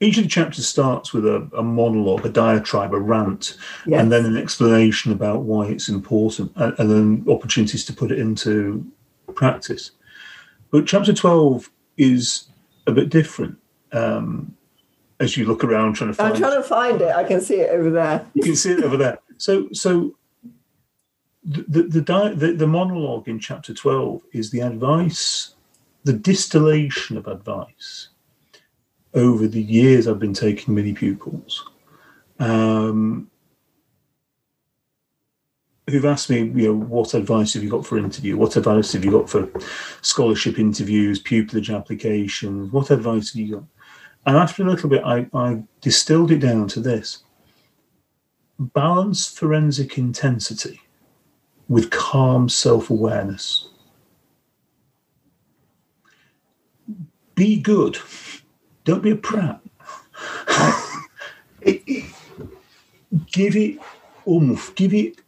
each of the chapters starts with a, a monologue, a diatribe, a rant, yes. and then an explanation about why it's important, and, and then opportunities to put it into practice. But chapter twelve is a bit different. Um, as you look around trying to find I'm trying to find it. I can see it over there. You can see it over there. So so the the, di- the the monologue in chapter twelve is the advice, the distillation of advice over the years I've been taking mini pupils. Um, who've asked me, you know, what advice have you got for interview? What advice have you got for scholarship interviews, pupillage applications? What advice have you got? And after a little bit, I, I distilled it down to this. Balance forensic intensity with calm self-awareness. Be good. Don't be a prat. it, it, give it oomph. Give it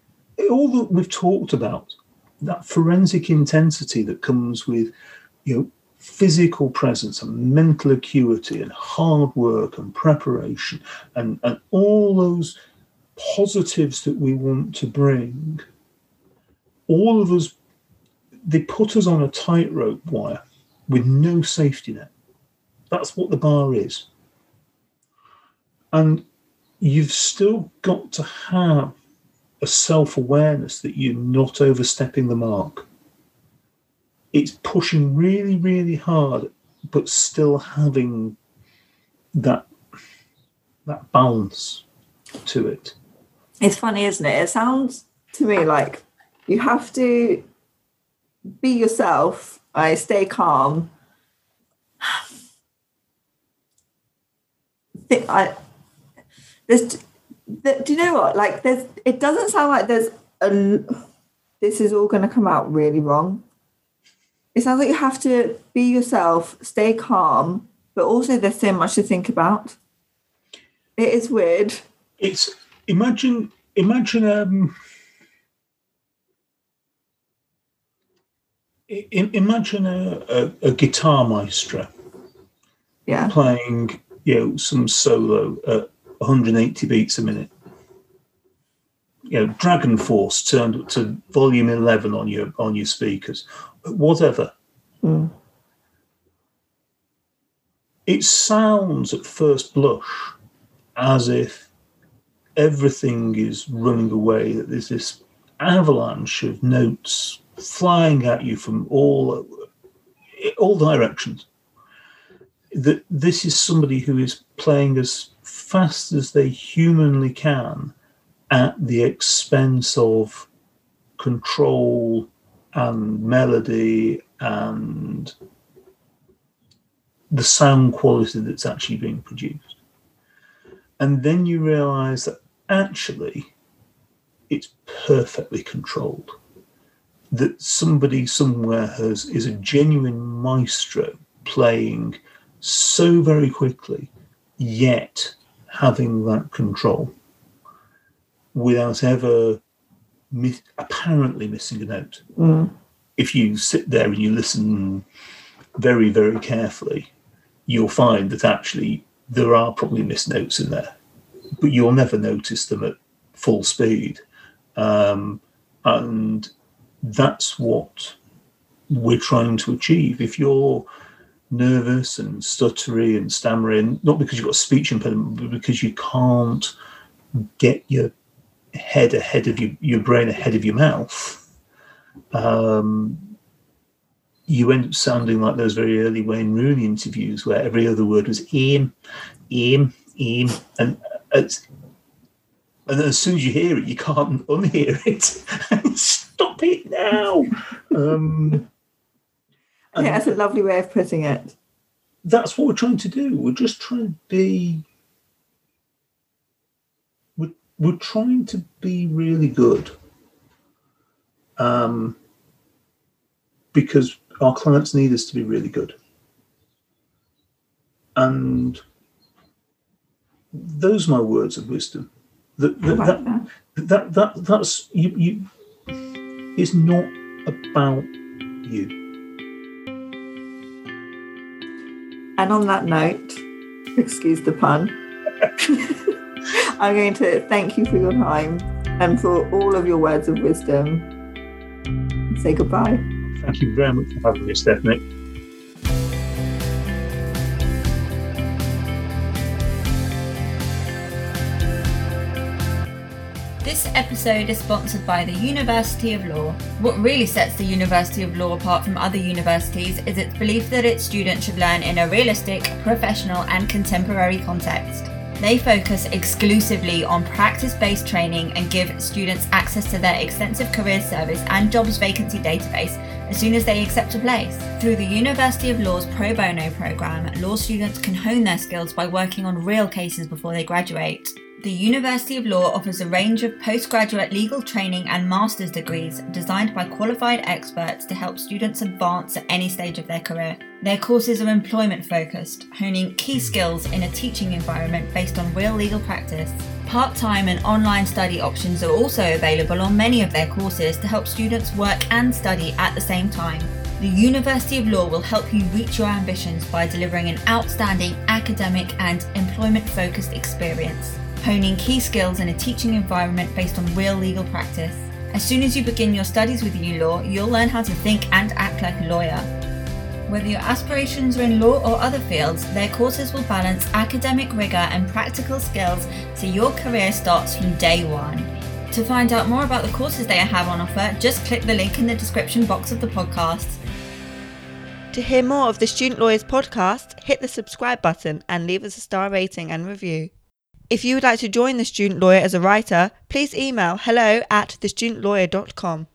all that we've talked about, that forensic intensity that comes with, you know, physical presence and mental acuity and hard work and preparation and, and all those positives that we want to bring. All of us, they put us on a tightrope wire with no safety net. That's what the bar is. And you've still got to have a self-awareness that you're not overstepping the mark. It's pushing really, really hard, but still having that that balance to it. It's funny, isn't it? It sounds to me like you have to be yourself. I stay calm. I, there's, the, do you know what? Like, there's. It doesn't sound like there's a. This is all going to come out really wrong. It sounds like you have to be yourself, stay calm, but also there's so much to think about. It is weird. It's imagine, imagine, um, imagine a, a, a guitar maestro, yeah, playing, you know, some solo at one hundred eighty beats a minute. You know, Dragonforce turned up to volume eleven on your on your speakers. Whatever. Mm. It sounds at first blush as if everything is running away, that there's this avalanche of notes flying at you from all all directions. That this is somebody who is playing as fast as they humanly can at the expense of control and melody and the sound quality that's actually being produced. And then you realise that actually it's perfectly controlled, that somebody somewhere has is a genuine maestro playing so very quickly, yet having that control without ever Miss, apparently missing a note. Mm. If you sit there and you listen very, very carefully, you'll find that actually there are probably missed notes in there, but you'll never notice them at full speed. Um, and that's what we're trying to achieve. If you're nervous and stuttery and stammering, not because you've got a speech impediment, but because you can't get your head ahead of you, your brain ahead of your mouth, um, you end up sounding like those very early Wayne Rooney interviews where every other word was aim, aim, aim, and it's, and as soon as you hear it, you can't unhear it. Stop it now. um, I think that's a lovely way of putting it. That's what we're trying to do. We're just trying to be. We're trying to be really good, um, because our clients need us to be really good. And those are my words of wisdom. That that, that, that, that, that that's you, you. It's not about you. And on that note, excuse the pun. I'm going to thank you for your time and for all of your words of wisdom. Say goodbye. Thank you very much for having me, Stephanie. This episode is sponsored by the University of Law. What really sets the University of Law apart from other universities is its belief that its students should learn in a realistic, professional, and contemporary context. They focus exclusively on practice-based training and give students access to their extensive career service and jobs vacancy database as soon as they accept a place. Through the University of Law's Pro Bono programme, law students can hone their skills by working on real cases before they graduate. The University of Law offers a range of postgraduate legal training and master's degrees designed by qualified experts to help students advance at any stage of their career. Their courses are employment-focused, honing key skills in a teaching environment based on real legal practice. Part-time and online study options are also available on many of their courses to help students work and study at the same time. The University of Law will help you reach your ambitions by delivering an outstanding academic and employment-focused experience, honing key skills in a teaching environment based on real legal practice. As soon as you begin your studies with U Law, you'll learn how to think and act like a lawyer. Whether your aspirations are in law or other fields, their courses will balance academic rigour and practical skills so your career starts from day one. To find out more about the courses they have on offer, just click the link in the description box of the podcast. To hear more of the Student Lawyers podcast, hit the subscribe button and leave us a star rating and review. If you would like to join The Student Lawyer as a writer, please email hello at the student lawyer dot com.